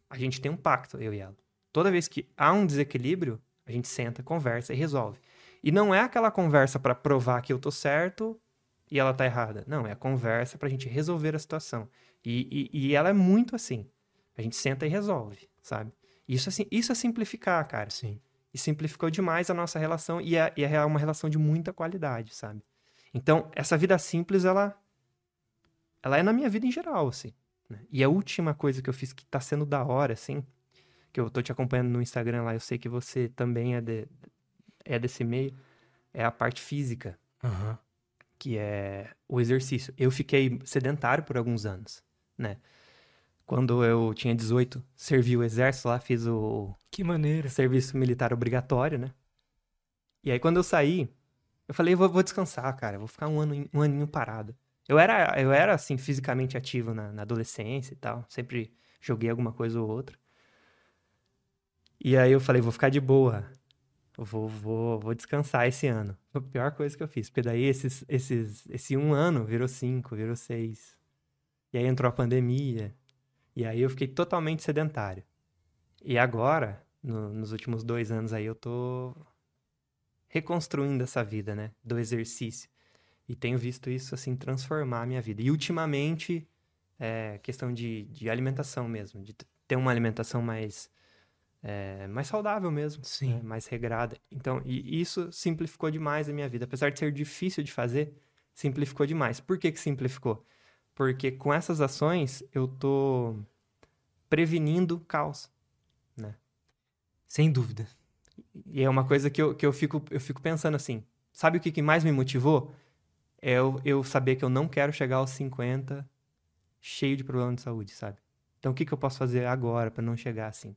a gente tem um pacto, eu e ela. Toda vez que há um desequilíbrio, a gente senta, conversa e resolve. E não é aquela conversa pra provar que eu tô certo e ela tá errada. Não, é a conversa pra gente resolver a situação. E ela é muito assim. A gente senta e resolve, sabe? Isso é simplificar, cara. Sim. E simplificou demais a nossa relação e é uma relação de muita qualidade, sabe? Então, essa vida simples, ela é na minha vida em geral, assim. Né? E a última coisa que eu fiz que tá sendo da hora, assim, que eu tô te acompanhando no Instagram lá, eu sei que você também é desse meio, é a parte física, uhum. Que é o exercício. Eu fiquei sedentário por alguns anos, né? Quando eu tinha 18, servi o exército lá, fiz o... Que maneira. Serviço militar obrigatório, né? E aí, quando eu saí, eu falei, vou descansar, cara. Vou ficar um aninho parado. Eu era assim, fisicamente ativo na adolescência e tal. Sempre joguei alguma coisa ou outra. E aí, eu falei, vou ficar de boa. Vou descansar esse ano. Foi a pior coisa que eu fiz. Porque daí, esse um ano virou 5, virou 6. E aí, entrou a pandemia... E aí eu fiquei totalmente sedentário. E agora, nos últimos 2 anos aí, eu tô reconstruindo essa vida, né? Do exercício. E tenho visto isso, assim, transformar a minha vida. E ultimamente, questão de alimentação mesmo. De ter uma alimentação mais saudável mesmo. Sim. Né? Mais regrada. Então, e isso simplificou demais a minha vida. Apesar de ser difícil de fazer, simplificou demais. Por que simplificou? Porque com essas ações, eu tô prevenindo o caos, né? Sem dúvida. E é uma coisa que eu fico pensando assim, sabe o que mais me motivou? É eu saber que eu não quero chegar aos 50 cheio de problema de saúde, sabe? Então, o que eu posso fazer agora para não chegar assim?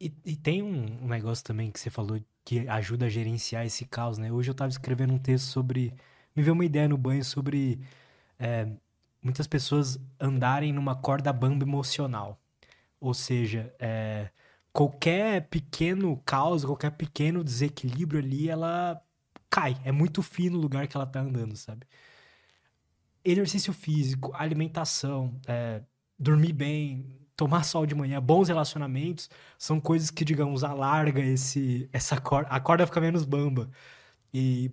E tem um negócio também que você falou que ajuda a gerenciar esse caos, né? Hoje eu estava escrevendo um texto sobre... Me veio uma ideia no banho sobre muitas pessoas andarem numa corda bamba emocional. Ou seja, qualquer pequeno caos, qualquer pequeno desequilíbrio ali, ela cai. É muito fino o lugar que ela tá andando, sabe? Exercício físico, alimentação, dormir bem, tomar sol de manhã, bons relacionamentos, são coisas que, digamos, alarga essa corda. A corda fica menos bamba. E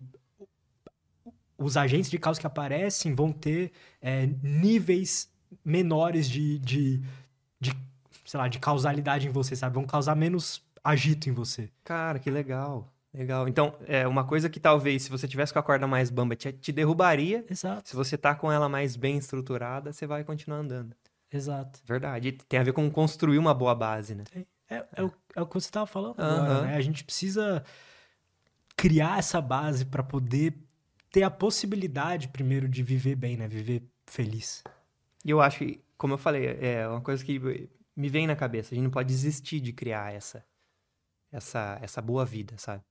os agentes de caos que aparecem vão ter níveis menores de causalidade em você, sabe? Vão causar menos agito em você. Cara, que legal. Legal. Então, uma coisa que talvez, se você tivesse com a corda mais bamba, te derrubaria. Exato. Se você tá com ela mais bem estruturada, você vai continuar andando. Exato. Verdade. E tem a ver com construir uma boa base, né? É o que você tava falando agora, né? A gente precisa criar essa base para poder ter a possibilidade, primeiro, de viver bem, né? Viver feliz. E eu acho que, como eu falei, é uma coisa que me vem na cabeça. A gente não pode desistir de criar essa boa vida, sabe?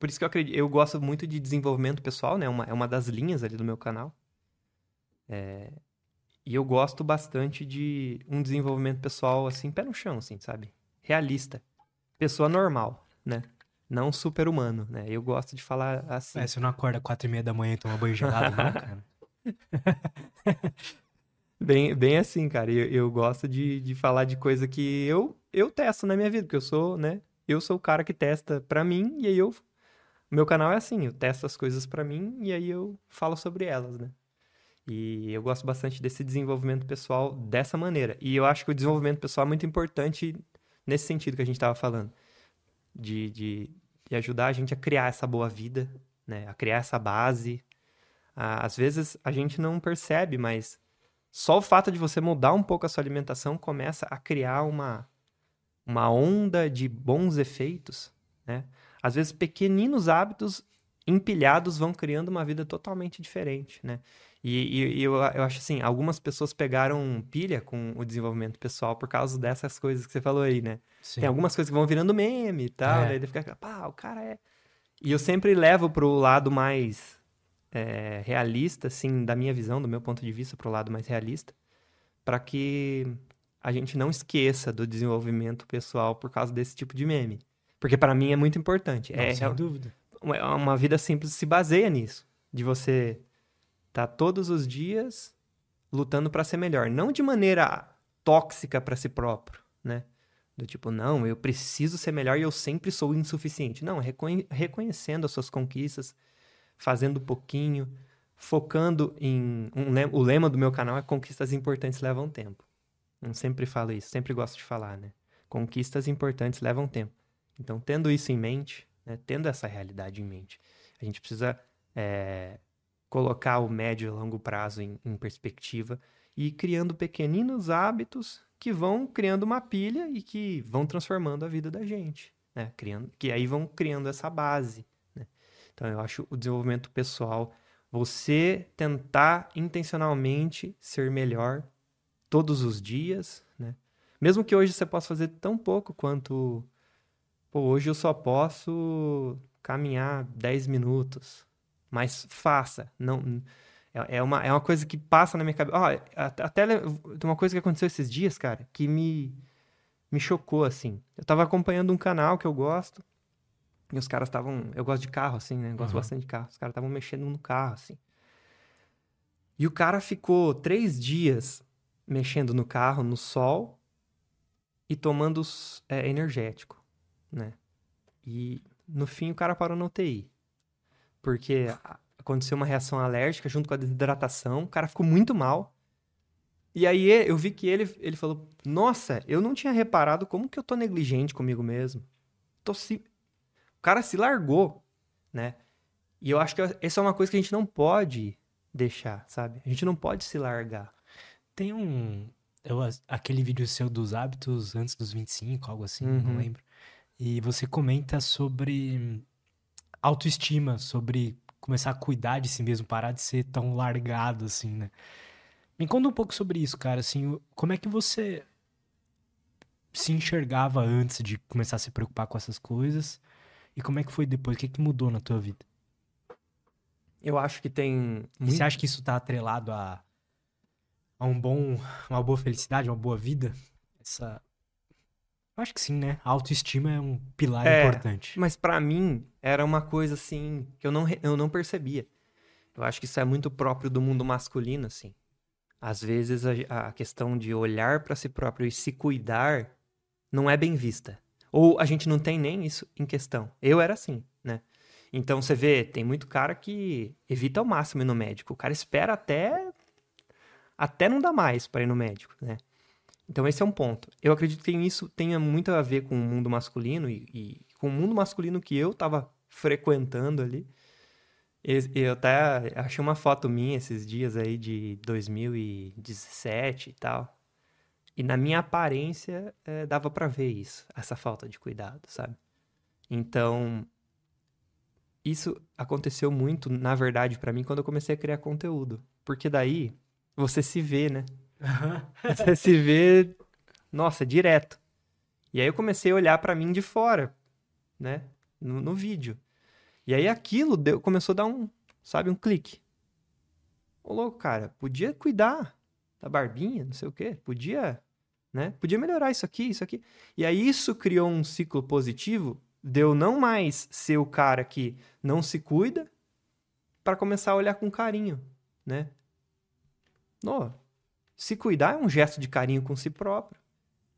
Por isso que eu acredito... Eu gosto muito de desenvolvimento pessoal, né? É uma das linhas ali do meu canal. E eu gosto bastante de um desenvolvimento pessoal, assim, pé no chão, assim, sabe? Realista. Pessoa normal, né? Não super-humano, né? Eu gosto de falar assim. Você não acorda 4h30 da manhã e toma banho gelado, não, cara? Bem assim, cara. Eu gosto de falar de coisa que eu testo na minha vida, porque eu sou, né? Eu sou o cara que testa pra mim, e aí meu canal é assim, eu testo as coisas pra mim, e aí eu falo sobre elas, né? E eu gosto bastante desse desenvolvimento pessoal dessa maneira. E eu acho que o desenvolvimento pessoal é muito importante nesse sentido que a gente tava falando. De ajudar a gente a criar essa boa vida, né? A criar essa base. Às vezes a gente não percebe, mas só o fato de você mudar um pouco a sua alimentação começa a criar uma onda de bons efeitos, né? Às vezes pequeninos hábitos empilhados vão criando uma vida totalmente diferente, né? E eu acho assim, algumas pessoas pegaram pilha com o desenvolvimento pessoal por causa dessas coisas que você falou aí, né? Sim. Tem algumas coisas que vão virando meme e tal, daí ele fica, pá, o cara é... E eu sempre levo pro lado mais realista, assim, da minha visão, do meu ponto de vista, pro lado mais realista, para que a gente não esqueça do desenvolvimento pessoal por causa desse tipo de meme. Porque para mim é muito importante. Não, sem dúvida. Uma vida simples se baseia nisso, de você... Tá todos os dias lutando para ser melhor. Não de maneira tóxica para si próprio, né? Do tipo, não, eu preciso ser melhor e eu sempre sou insuficiente. Não, reconhecendo as suas conquistas, fazendo pouquinho, focando em... O lema do meu canal é conquistas importantes levam tempo. Eu sempre falo isso, sempre gosto de falar, né? Conquistas importantes levam tempo. Então, tendo isso em mente, né? Tendo essa realidade em mente, a gente precisa... colocar o médio e longo prazo em perspectiva e ir criando pequeninos hábitos que vão criando uma pilha e que vão transformando a vida da gente, né? Que aí vão criando essa base, né? Então, eu acho o desenvolvimento pessoal, você tentar intencionalmente ser melhor todos os dias, né? Mesmo que hoje você possa fazer tão pouco quanto... Pô, hoje eu só posso caminhar 10 minutos... Mas faça, não é uma coisa que passa na minha cabeça. Até uma coisa que aconteceu esses dias, cara, que me chocou, assim. Eu tava acompanhando um canal que eu gosto, e os caras estavam... Eu gosto de carro, assim, né? Gosto bastante de carro. Os caras estavam mexendo no carro, assim. E o cara ficou 3 dias mexendo no carro, no sol, e tomando energético, né? E, no fim, o cara parou na UTI. Porque aconteceu uma reação alérgica junto com a desidratação, o cara ficou muito mal. E aí eu vi que ele falou, nossa, eu não tinha reparado como que eu tô negligente comigo mesmo. O cara se largou, né? E eu acho que essa é uma coisa que a gente não pode deixar, sabe? A gente não pode se largar. Tem aquele vídeo seu dos hábitos antes dos 25, algo assim, não lembro. E você comenta sobre... autoestima, sobre começar a cuidar de si mesmo, parar de ser tão largado, assim, né? Me conta um pouco sobre isso, cara, assim, como é que você se enxergava antes de começar a se preocupar com essas coisas e como é que foi depois, o que mudou na tua vida? Eu acho que tem... Você acha que isso tá atrelado a uma boa felicidade, uma boa vida? Essa... Eu acho que sim, né? A autoestima é um pilar importante. Mas pra mim, era uma coisa, assim, que eu não percebia. Eu acho que isso é muito próprio do mundo masculino, assim. Às vezes, a questão de olhar pra si próprio e se cuidar não é bem vista. Ou a gente não tem nem isso em questão. Eu era assim, né? Então, você vê, tem muito cara que evita ao máximo ir no médico. O cara espera até não dar mais pra ir no médico, né? Então, esse é um ponto. Eu acredito que isso tenha muito a ver com o mundo masculino e com o mundo masculino que eu tava frequentando ali. Eu até achei uma foto minha esses dias aí de 2017 e tal. E na minha aparência, dava pra ver isso, essa falta de cuidado, sabe? Então, isso aconteceu muito, na verdade, pra mim, quando eu comecei a criar conteúdo. Porque daí, você se vê, né? Você se vê, nossa, direto. E aí eu comecei a olhar pra mim de fora, né? No vídeo. E aí aquilo começou a dar um clique. Ô louco, cara, podia cuidar da barbinha, não sei o quê. Podia, né? Podia melhorar isso aqui. E aí isso criou um ciclo positivo de eu não mais ser o cara que não se cuida pra começar a olhar com carinho, né? Nossa. Se cuidar é um gesto de carinho com si próprio.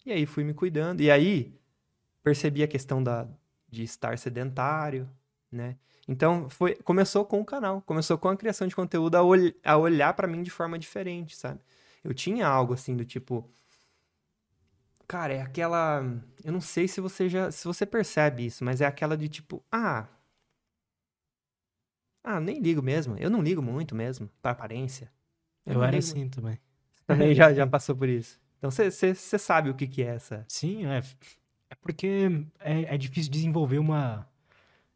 E aí fui me cuidando. E aí percebi a questão de estar sedentário, né? Então começou com o canal. Começou com a criação de conteúdo a olhar pra mim de forma diferente, sabe? Eu tinha algo assim do tipo... Cara, é aquela... Eu não sei se você percebe isso, mas é aquela de tipo... Ah, nem ligo mesmo. Eu não ligo muito mesmo pra aparência. Eu era assim também. Também já passou por isso. Então, você sabe o que é essa... Sim, é porque é difícil desenvolver uma...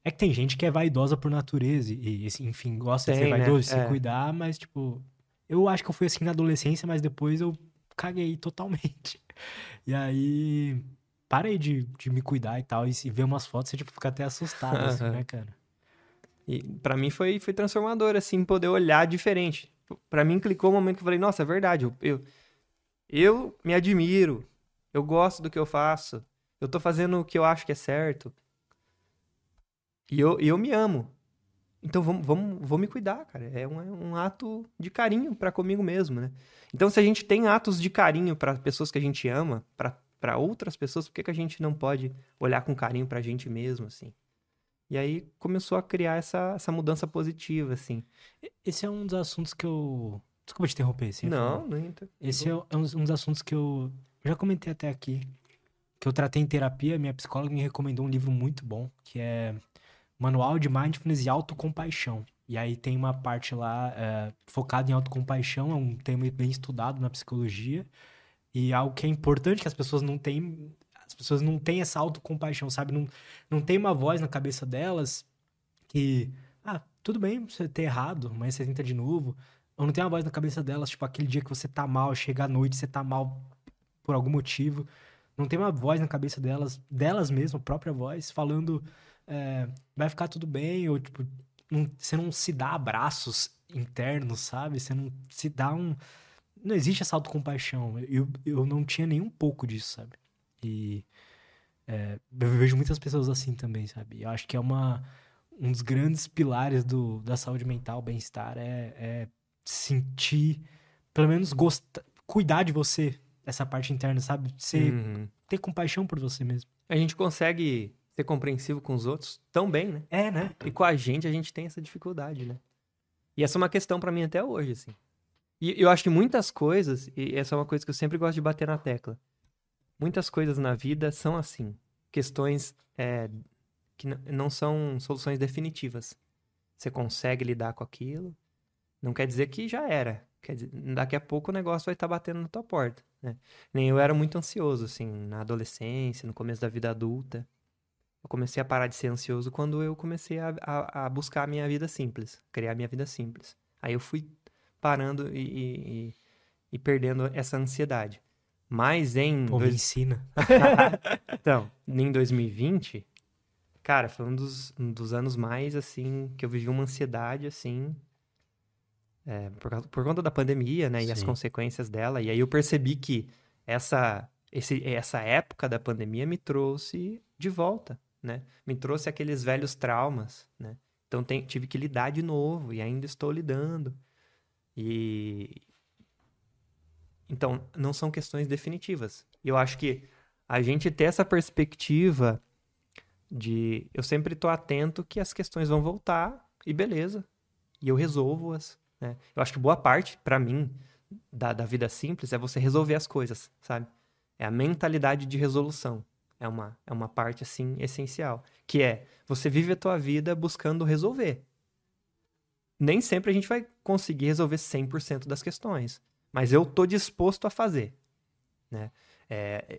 É que tem gente que é vaidosa por natureza e enfim, gosta de ser vaidoso, se cuidar, mas, tipo... Eu acho que eu fui assim na adolescência, mas depois eu caguei totalmente. E aí, parei de me cuidar e tal, e se ver umas fotos, você tipo, fica até assustado, assim, né, cara? E pra mim foi transformador, assim, poder olhar diferente. Pra mim, clicou o momento que eu falei, nossa, é verdade, eu me admiro, eu gosto do que eu faço, eu tô fazendo o que eu acho que é certo, e eu me amo. Então, vou me cuidar, cara. É um ato de carinho pra comigo mesmo, né? Então, se a gente tem atos de carinho pra pessoas que a gente ama, pra outras pessoas, por que a gente não pode olhar com carinho pra gente mesmo, assim? E aí começou a criar essa mudança positiva, assim. Esse é um dos assuntos que eu... Desculpa te interromper, assim. Não, não interrompo. Esse é um dos assuntos que eu já comentei até aqui, que eu tratei em terapia. Minha psicóloga me recomendou um livro muito bom, que é Manual de Mindfulness e Autocompaixão. E aí tem uma parte lá focada em autocompaixão, é um tema bem estudado na psicologia. E algo que é importante que as pessoas não têm... As pessoas não têm essa autocompaixão, sabe? Não tem uma voz na cabeça delas que... tudo bem você ter errado, mas você tenta de novo. Ou não tem uma voz na cabeça delas, tipo, aquele dia que você tá mal, chega à noite, você tá mal por algum motivo. Não tem uma voz na cabeça delas mesmas, a própria voz, falando... vai ficar tudo bem, ou tipo... Você não se dá abraços internos, sabe? Você não se dá um... Não existe essa autocompaixão. Eu não tinha nem um pouco disso, sabe? E eu vejo muitas pessoas assim também, sabe? Eu acho que é um dos grandes pilares da saúde mental, bem-estar, é sentir, pelo menos cuidar de você, essa parte interna, sabe? Ter compaixão por você mesmo. A gente consegue ser compreensivo com os outros tão bem, né? É, né? E com a gente tem essa dificuldade, né? E essa é uma questão pra mim até hoje, assim. E eu acho que muitas coisas, e essa é uma coisa que eu sempre gosto de bater na tecla, muitas coisas na vida são assim. Questões que não são soluções definitivas. Você consegue lidar com aquilo. Não quer dizer que já era. Quer dizer, daqui a pouco o negócio vai estar batendo na tua porta, né? Nem eu era muito ansioso, assim, na adolescência, no começo da vida adulta. Eu comecei a parar de ser ansioso quando eu comecei a buscar a minha vida simples. Criar a minha vida simples. Aí eu fui parando e e perdendo essa ansiedade. Mas em... Pô, me ensina. Então, em 2020, cara, foi um dos anos mais, assim, que eu vivi uma ansiedade, assim, por conta da pandemia, né? Sim. E as consequências dela. E aí eu percebi que essa época da pandemia me trouxe de volta, né? Me trouxe aqueles velhos traumas, né? Então tive que lidar de novo e ainda estou lidando. Então, não são questões definitivas. Eu acho que a gente ter essa perspectiva de... Eu sempre estou atento que as questões vão voltar e beleza. E eu resolvo-as, né? Eu acho que boa parte, para mim, da vida simples é você resolver as coisas, sabe? É a mentalidade de resolução. É uma parte, assim, essencial. Que é, você vive a tua vida buscando resolver. Nem sempre a gente vai conseguir resolver 100% das questões. Mas eu tô disposto a fazer, né?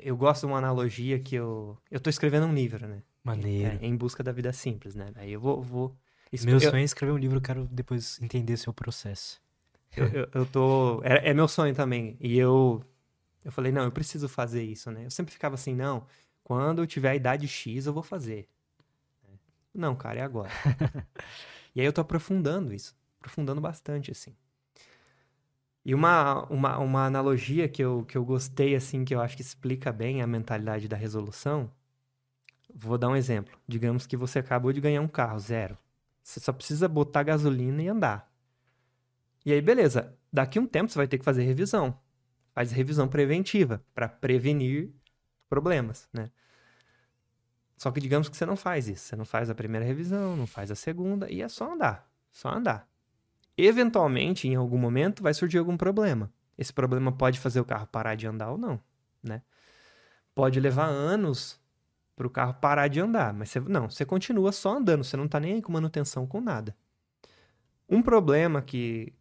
Eu gosto de uma analogia que eu tô escrevendo um livro, né? Maneiro. Em busca da vida simples, né? Aí eu vou... Meu sonho é escrever um livro, eu quero depois entender seu processo. Eu tô... É meu sonho também. E eu falei, não, eu preciso fazer isso, né? Eu sempre ficava assim, não, quando eu tiver a idade X eu vou fazer. Não, cara, é agora. E aí eu tô aprofundando isso. Aprofundando bastante, assim. E uma analogia que eu gostei, assim, que eu acho que explica bem a mentalidade da resolução. Vou dar um exemplo. Digamos que você acabou de ganhar um carro, zero. Você só precisa botar gasolina e andar. E aí, beleza. Daqui um tempo você vai ter que fazer revisão. Faz revisão preventiva, para prevenir problemas, né? Só que digamos que você não faz isso. Você não faz a primeira revisão, não faz a segunda, e é só andar. Só andar. Eventualmente, em algum momento, vai surgir algum problema. Esse problema pode fazer o carro parar de andar ou não, né? Pode levar anos para o carro parar de andar, mas você continua só andando, você não está nem aí com manutenção, com nada. Um problema que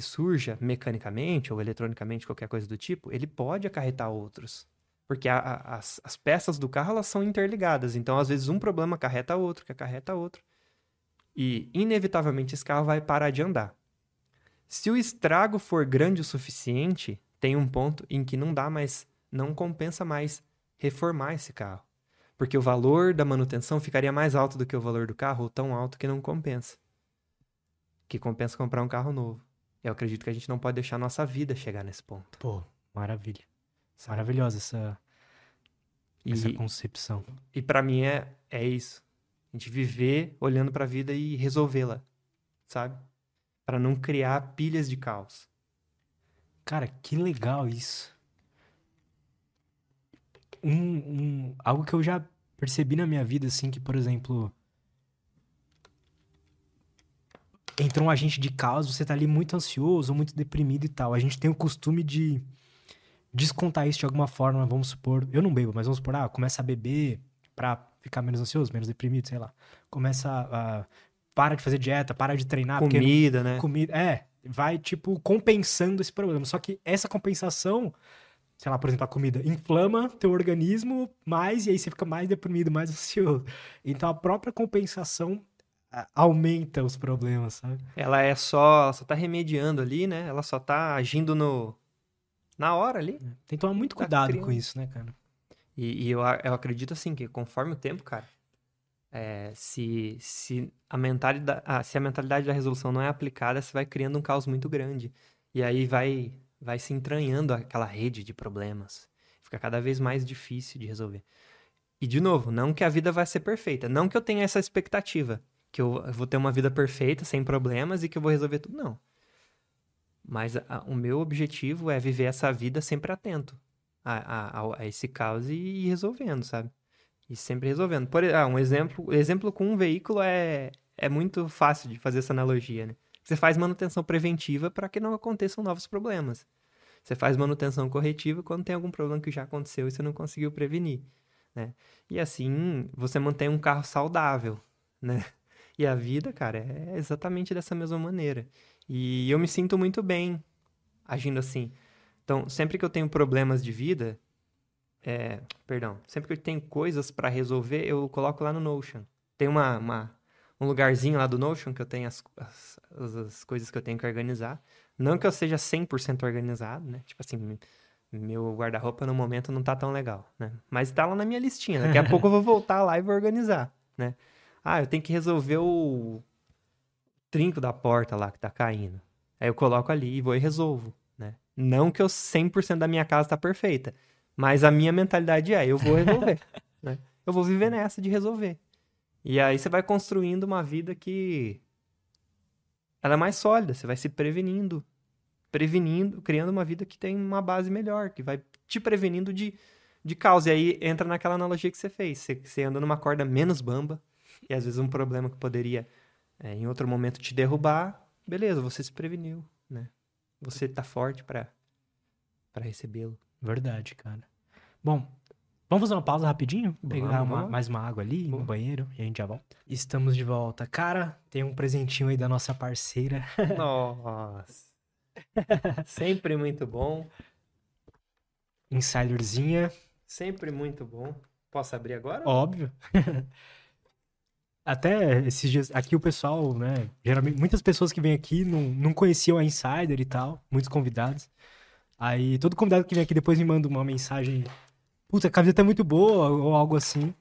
surja mecanicamente ou eletronicamente, qualquer coisa do tipo, ele pode acarretar outros. Porque as peças do carro, elas são interligadas, então às vezes um problema acarreta outro, que acarreta outro. E, inevitavelmente, esse carro vai parar de andar. Se o estrago for grande o suficiente, tem um ponto em que não dá mais, não compensa mais reformar esse carro. Porque o valor da manutenção ficaria mais alto do que o valor do carro, ou tão alto que não compensa. Que compensa comprar um carro novo. Eu acredito que a gente não pode deixar a nossa vida chegar nesse ponto. Pô, maravilha. Sabe? Maravilhosa essa concepção. E pra mim é isso. A gente viver olhando pra vida e resolvê-la, sabe? Pra não criar pilhas de caos. Cara, que legal isso. Algo que eu já percebi na minha vida, assim, que, por exemplo... Entra um agente de caos, você tá ali muito ansioso, muito deprimido e tal. A gente tem o costume de descontar isso de alguma forma, vamos supor... Eu não bebo, mas vamos supor, começa a beber pra... ficar menos ansioso, menos deprimido, sei lá. Começa a... Para de fazer dieta, para de treinar. Comida, né? Comida, vai, tipo, compensando esse problema. Só que essa compensação, sei lá, por exemplo, a comida inflama teu organismo mais, e aí você fica mais deprimido, mais ansioso. Então, a própria compensação aumenta os problemas, sabe? Ela só tá remediando ali, né? Ela só tá agindo na hora ali. Tem que tomar muito cuidado com isso, né, cara? E eu acredito, assim, que conforme o tempo, cara, se a mentalidade da resolução não é aplicada, você vai criando um caos muito grande. E aí vai se entranhando aquela rede de problemas. Fica cada vez mais difícil de resolver. E, de novo, não que a vida vai ser perfeita. Não que eu tenha essa expectativa, que eu vou ter uma vida perfeita, sem problemas, e que eu vou resolver tudo. Não. Mas o meu objetivo é viver essa vida sempre atento a esse caos e ir resolvendo, sabe? E sempre resolvendo. Um exemplo com um veículo é muito fácil de fazer essa analogia, né? Você faz manutenção preventiva para que não aconteçam novos problemas. Você faz manutenção corretiva quando tem algum problema que já aconteceu e você não conseguiu prevenir, né? E assim, você mantém um carro saudável, né? E a vida, cara, é exatamente dessa mesma maneira. E eu me sinto muito bem agindo assim. Então, sempre que eu tenho problemas de vida, sempre que eu tenho coisas para resolver, eu coloco lá no Notion. Tem uma, uma, um lugarzinho lá do Notion que eu tenho as coisas que eu tenho que organizar. Não que eu seja 100% organizado, né? Tipo assim, meu guarda-roupa no momento não tá tão legal, né? Mas tá lá na minha listinha. Daqui a pouco eu vou voltar lá e vou organizar, né? Ah, eu tenho que resolver o trinco da porta lá que tá caindo. Aí eu coloco ali e vou e resolvo, né? Não que eu 100% da minha casa tá perfeita, mas a minha mentalidade é, eu vou resolver, né? Eu vou viver nessa de resolver. E aí você vai construindo uma vida que ela é mais sólida, você vai se prevenindo, criando uma vida que tem uma base melhor, que vai te prevenindo de caos. E aí entra naquela analogia que você fez, você anda numa corda menos bamba, e às vezes um problema que poderia, em outro momento, te derrubar, beleza, você se preveniu, né? Você tá forte pra recebê-lo. Verdade, cara. Bom, vamos fazer uma pausa rapidinho? Pegar mais uma água ali no banheiro e a gente já volta. Estamos de volta. Cara, tem um presentinho aí da nossa parceira. Nossa. Sempre muito bom. Insiderzinha. Sempre muito bom. Posso abrir agora? Óbvio. Até esses dias, aqui o pessoal, né? Geralmente, muitas pessoas que vêm aqui não conheciam a Insider e tal. Muitos convidados. Aí, todo convidado que vem aqui depois me manda uma mensagem. Puta, a camiseta é muito boa, ou algo assim.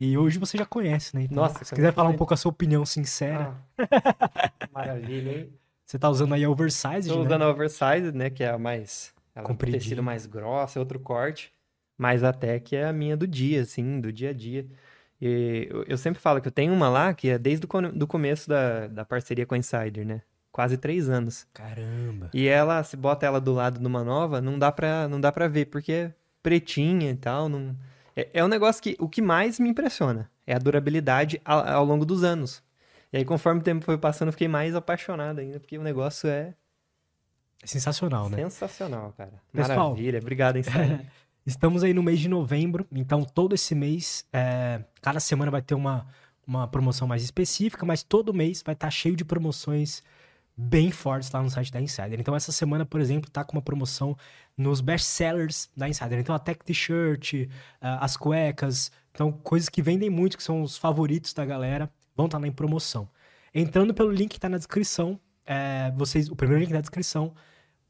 E hoje você já conhece, né? Então, nossa, se quiser falar um pouco a sua opinião sincera. Ah, maravilha, hein? Você tá usando aí a oversized, né? Tô usando a oversized, né? Que é a mais... Ela é um tecido mais grossa, é outro corte. Mas até que é a minha do dia, assim, do dia a dia. E eu sempre falo que eu tenho uma lá que é desde do começo da parceria com a Insider, né? Quase 3 anos. Caramba! E ela, se bota ela do lado de uma nova, não dá pra ver, porque é pretinha e tal. Não... É um negócio que o que mais me impressiona é a durabilidade ao longo dos anos. E aí, conforme o tempo foi passando, eu fiquei mais apaixonado ainda, porque o negócio é sensacional, né? Sensacional, cara. Pessoal, maravilha, obrigado, Insider. Estamos aí no mês de novembro, então todo esse mês, cada semana vai ter uma promoção mais específica, mas todo mês vai estar cheio de promoções bem fortes lá no site da Insider. Então, essa semana, por exemplo, tá com uma promoção nos best-sellers da Insider. Então, a tech t-shirt, as cuecas, então, coisas que vendem muito, que são os favoritos da galera, vão estar lá em promoção. Entrando pelo link que tá na descrição, o primeiro link da descrição,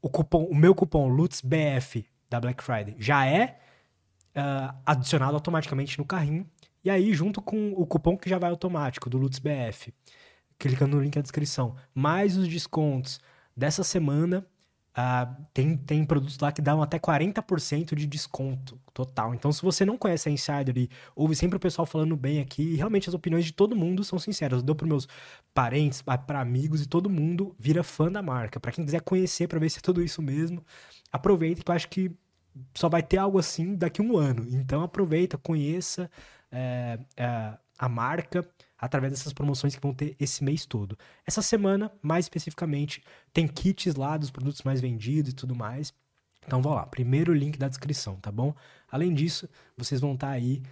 o meu cupom LutzBF da Black Friday já é adicionado automaticamente no carrinho, e aí, junto com o cupom que já vai automático, do LutzBF, clicando no link na descrição, mais os descontos dessa semana, tem produtos lá que dão até 40% de desconto total. Então, se você não conhece a Insider e ouve sempre o pessoal falando bem aqui, e realmente as opiniões de todo mundo são sinceras. Eu dou para meus parentes, para amigos, e todo mundo vira fã da marca. Para quem quiser conhecer, para ver se é tudo isso mesmo, aproveita, que eu acho que só vai ter algo assim daqui a 1 ano. Então, aproveita, conheça a marca, através dessas promoções que vão ter esse mês todo. Essa semana, mais especificamente, tem kits lá dos produtos mais vendidos e tudo mais. Então, vão lá. Primeiro link da descrição, tá bom? Além disso, vocês vão estar aí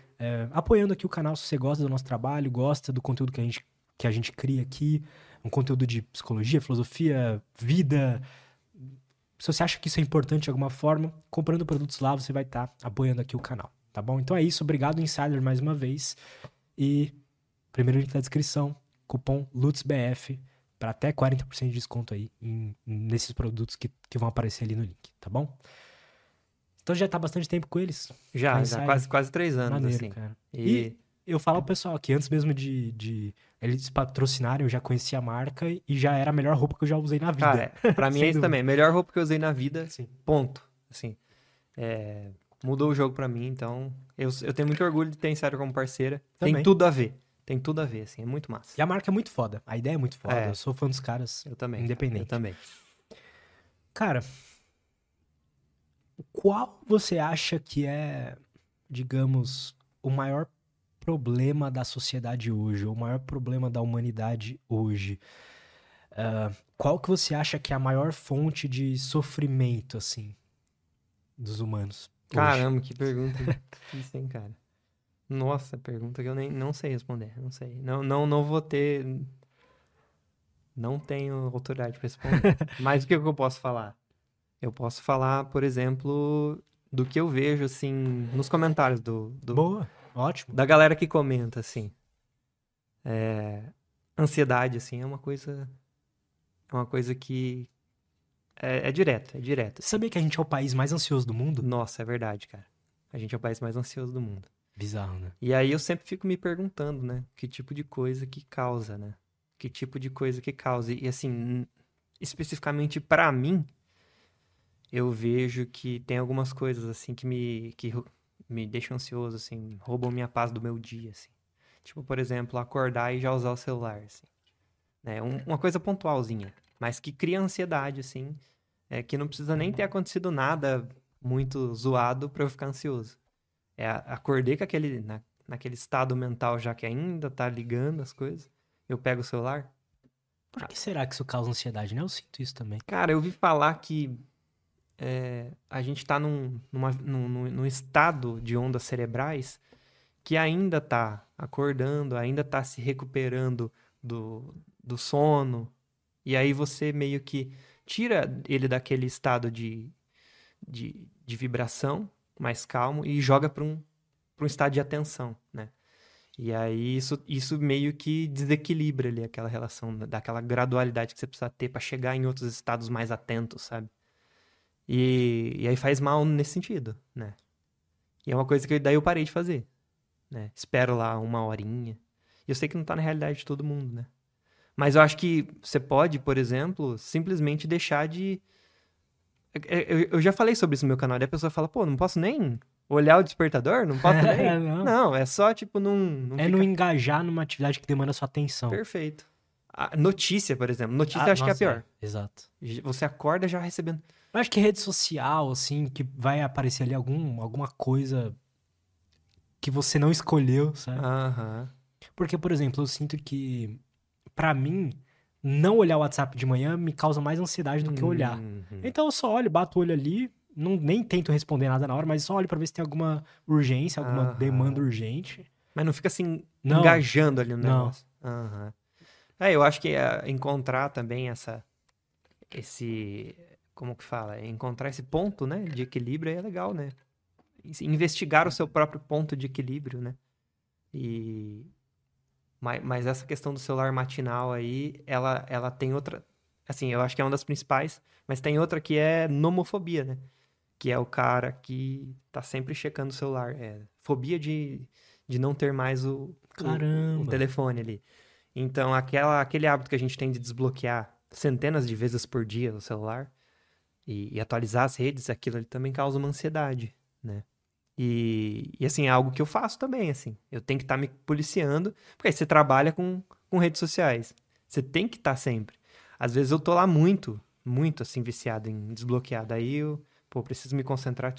apoiando aqui o canal, se você gosta do nosso trabalho, gosta do conteúdo que a gente cria aqui, um conteúdo de psicologia, filosofia, vida. Se você acha que isso é importante de alguma forma, comprando produtos lá, você vai estar apoiando aqui o canal, tá bom? Então é isso. Obrigado, Insider, mais uma vez. E... primeiro link na descrição, cupom LutzBF, para até 40% de desconto aí nesses produtos que vão aparecer ali no link, tá bom? Então já tá bastante tempo com eles? Já quase 3 anos, maneiro, assim. Cara. E eu falo pro pessoal que antes mesmo de eles patrocinarem, eu já conhecia a marca e já era a melhor roupa que eu já usei na vida. Cara, pra mim é isso também, melhor roupa que eu usei na vida, sim. Ponto. Assim, mudou o jogo pra mim, então eu tenho muito orgulho de ter Insider como parceira, também. Tem tudo a ver. Tem tudo a ver, assim, é muito massa. E a marca é muito foda, a ideia é muito foda, eu sou fã dos caras. Eu também, independente. Eu também. Cara, qual você acha que é, digamos, o maior problema da sociedade hoje, o maior problema da humanidade hoje? Qual que você acha que é a maior fonte de sofrimento, assim, dos humanos? Hoje? Caramba, que pergunta difícil, hein, cara? Nossa, pergunta que eu nem não sei responder, não sei. Não vou ter... Não tenho autoridade para responder. Mas o que eu posso falar? Eu posso falar, por exemplo, do que eu vejo, assim, nos comentários do... Boa, ótimo. Da galera que comenta, assim. ansiedade, assim, é uma coisa que é direto. Você sabia que a gente é o país mais ansioso do mundo? Nossa, é verdade, cara. A gente é o país mais ansioso do mundo. Bizarro, né? E aí eu sempre fico me perguntando, né? Que tipo de coisa que causa, né? E assim, especificamente pra mim, eu vejo que tem algumas coisas, assim, que me deixam ansioso, assim, roubam minha paz do meu dia, assim. Tipo, por exemplo, acordar e já usar o celular, assim. É uma coisa pontualzinha, mas que cria ansiedade, assim, que não precisa nem ter acontecido nada muito zoado pra eu ficar ansioso. Acordei com naquele estado mental já que ainda tá ligando as coisas, eu pego o celular. Por que será que isso causa ansiedade, né? Eu sinto isso também. Cara, eu ouvi falar que a gente tá num estado de ondas cerebrais que ainda tá acordando, ainda tá se recuperando do sono, e aí você meio que tira ele daquele estado de vibração mais calmo e joga para um estado de atenção, né? E aí isso meio que desequilibra ali aquela relação, daquela gradualidade que você precisa ter para chegar em outros estados mais atentos, sabe? E aí faz mal nesse sentido, né? E é uma coisa que daí eu parei de fazer, né? Espero lá uma horinha. E eu sei que não tá na realidade de todo mundo, né? Mas eu acho que você pode, por exemplo, simplesmente deixar de... Eu já falei sobre isso no meu canal, e a pessoa fala, pô, não posso nem olhar o despertador? Não posso nem... Não, é só, tipo, não fica... não engajar numa atividade que demanda sua atenção. Perfeito. A notícia, por exemplo. Notícia eu acho que é a pior. É. Exato. Você acorda já recebendo... Eu acho que rede social, assim, que vai aparecer ali alguma coisa que você não escolheu, sabe? Aham. Porque, por exemplo, eu sinto que, pra mim... não olhar o WhatsApp de manhã me causa mais ansiedade do que olhar. Uhum. Então eu só olho, bato o olho ali, nem tento responder nada na hora, mas só olho pra ver se tem alguma urgência, alguma demanda urgente. Mas não fica assim, engajando ali no negócio. Uhum. Eu acho que encontrar também como que fala? Encontrar esse ponto, né, de equilíbrio é legal, né? Investigar o seu próprio ponto de equilíbrio, né? Mas essa questão do celular matinal aí, ela tem outra... Assim, eu acho que é uma das principais, mas tem outra que é nomofobia, né? Que é o cara que tá sempre checando o celular. Fobia de não ter mais o telefone ali. Então, aquele hábito que a gente tem de desbloquear centenas de vezes por dia o celular e atualizar as redes, aquilo ali também causa uma ansiedade, né? E assim, é algo que eu faço também, assim. Eu tenho que estar me policiando, porque aí você trabalha com redes sociais. Você tem que estar sempre. Às vezes eu tô lá muito, muito, assim, viciado em desbloquear. Daí eu preciso me concentrar,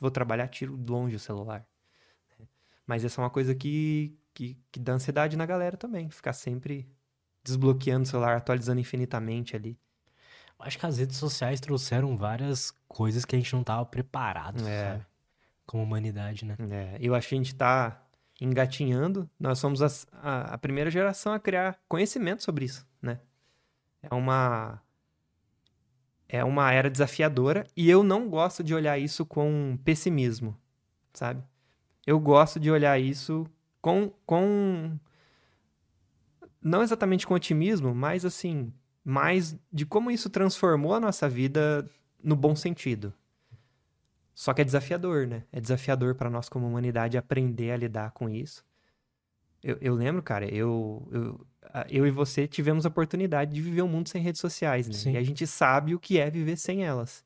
vou trabalhar, tiro longe o celular. Mas essa é uma coisa que dá ansiedade na galera também. Ficar sempre desbloqueando o celular, atualizando infinitamente ali. Acho que as redes sociais trouxeram várias coisas que a gente não tava preparado, sabe? Como humanidade, né? Eu acho que a gente tá engatinhando. Nós somos a primeira geração a criar conhecimento sobre isso, né? É uma era desafiadora e eu não gosto de olhar isso com pessimismo, sabe? Eu gosto de olhar isso com não exatamente com otimismo, mas assim, mais de como isso transformou a nossa vida no bom sentido. Só que é desafiador, né? É desafiador para nós como humanidade aprender a lidar com isso. Eu lembro, cara, eu e você tivemos a oportunidade de viver um mundo sem redes sociais, né? Sim. E a gente sabe o que é viver sem elas.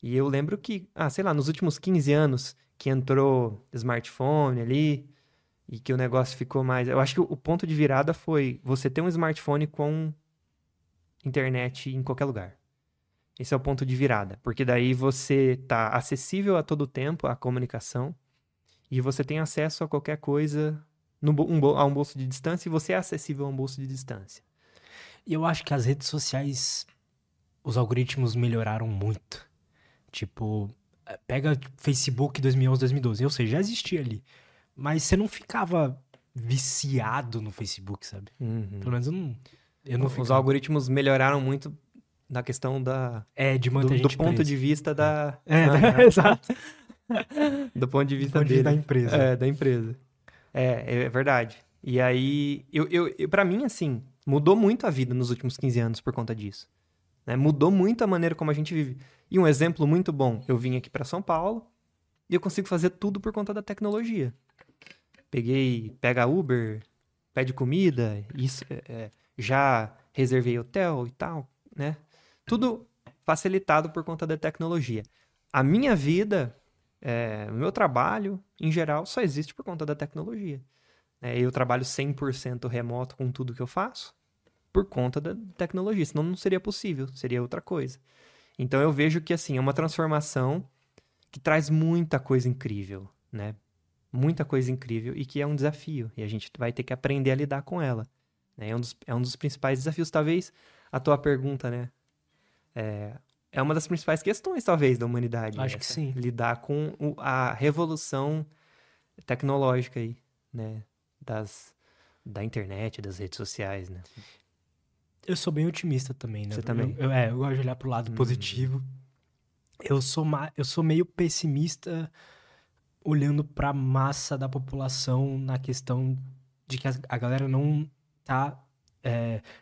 E eu lembro que, sei lá, nos últimos 15 anos que entrou smartphone ali e que o negócio ficou mais... Eu acho que o ponto de virada foi você ter um smartphone com internet em qualquer lugar. Esse é o ponto de virada, porque daí você tá acessível a todo tempo à comunicação e você tem acesso a qualquer coisa a um bolso de distância e você é acessível a um bolso de distância. E eu acho que as redes sociais, os algoritmos melhoraram muito. Tipo, pega Facebook 2011, 2012, ou seja, já existia ali, mas você não ficava viciado no Facebook, sabe? Uhum. Pelo menos eu não ficava. Os algoritmos melhoraram muito... Na questão do ponto de vista da... Exato. Do ponto de vista da empresa. É verdade. E aí, pra mim, assim, mudou muito a vida nos últimos 15 anos por conta disso. Né? Mudou muito a maneira como a gente vive. E um exemplo muito bom, eu vim aqui para São Paulo e eu consigo fazer tudo por conta da tecnologia. Pega Uber, pede comida, já reservei hotel e tal, né? Tudo facilitado por conta da tecnologia. A minha vida, o meu trabalho, em geral, só existe por conta da tecnologia. Eu trabalho 100% remoto com tudo que eu faço por conta da tecnologia, senão não seria possível, seria outra coisa. Então eu vejo que assim, é uma transformação que traz muita coisa incrível, né? Muita coisa incrível e que é um desafio, e a gente vai ter que aprender a lidar com ela. Né? É um dos principais desafios, talvez a tua pergunta, né? É uma das principais questões, talvez, da humanidade. Acho que sim. Lidar com a revolução tecnológica aí, né? Da internet, das redes sociais, né? Eu sou bem otimista também, né? Você também? Eu gosto de olhar pro lado positivo. Eu sou meio pessimista olhando pra massa da população na questão de que a galera não tá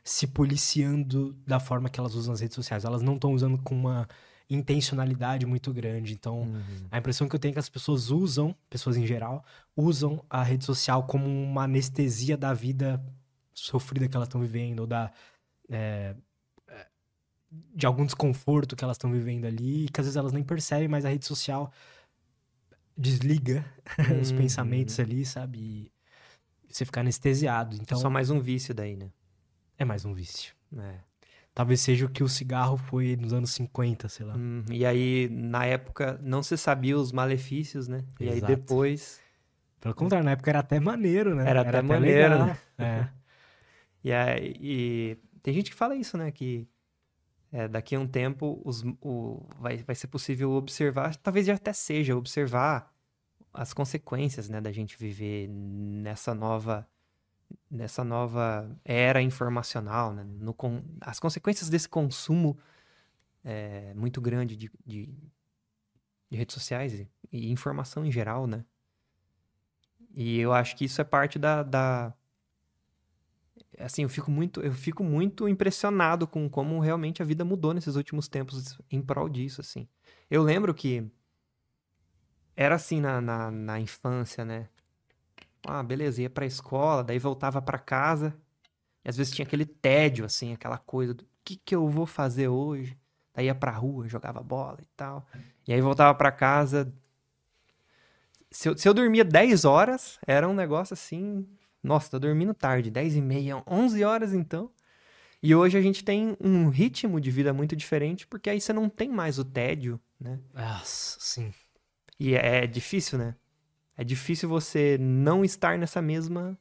se policiando da forma que elas usam as redes sociais. Elas não estão usando com uma intencionalidade muito grande. Então, a impressão que eu tenho é que as pessoas em geral, usam a rede social como uma anestesia da vida sofrida que elas estão vivendo, ou de algum desconforto que elas estão vivendo ali, que às vezes elas nem percebem, mas a rede social desliga os pensamentos ali, sabe? E você fica anestesiado. Então, só mais um vício daí, né? É mais um vício. É. Talvez seja o que o cigarro foi nos anos 50, sei lá. E aí, na época, não se sabia os malefícios, né? E Exato. Aí depois... Pelo contrário, na época era até maneiro, né? Era até maneiro, legal, né? É. E aí, tem gente que fala isso, né? Que daqui a um tempo vai ser possível observar, talvez já até seja, observar as consequências, né? Da gente viver nessa nova era informacional, né? As consequências desse consumo muito grande de redes sociais e informação em geral, né? E eu acho que isso é parte da assim, eu fico muito impressionado com como realmente a vida mudou nesses últimos tempos em prol disso, assim. Eu lembro que era assim na infância, né? Ah, beleza, ia pra escola, daí voltava pra casa, e às vezes tinha aquele tédio, assim, aquela coisa do que eu vou fazer hoje? Daí ia pra rua, jogava bola e tal. E aí voltava pra casa. Se eu dormia 10 horas, era um negócio assim... Nossa, tô dormindo tarde, 10h30, 11 horas então. E hoje a gente tem um ritmo de vida muito diferente, porque aí você não tem mais o tédio, né? Ah, sim. E é difícil, né? É difícil você não estar nessa mesma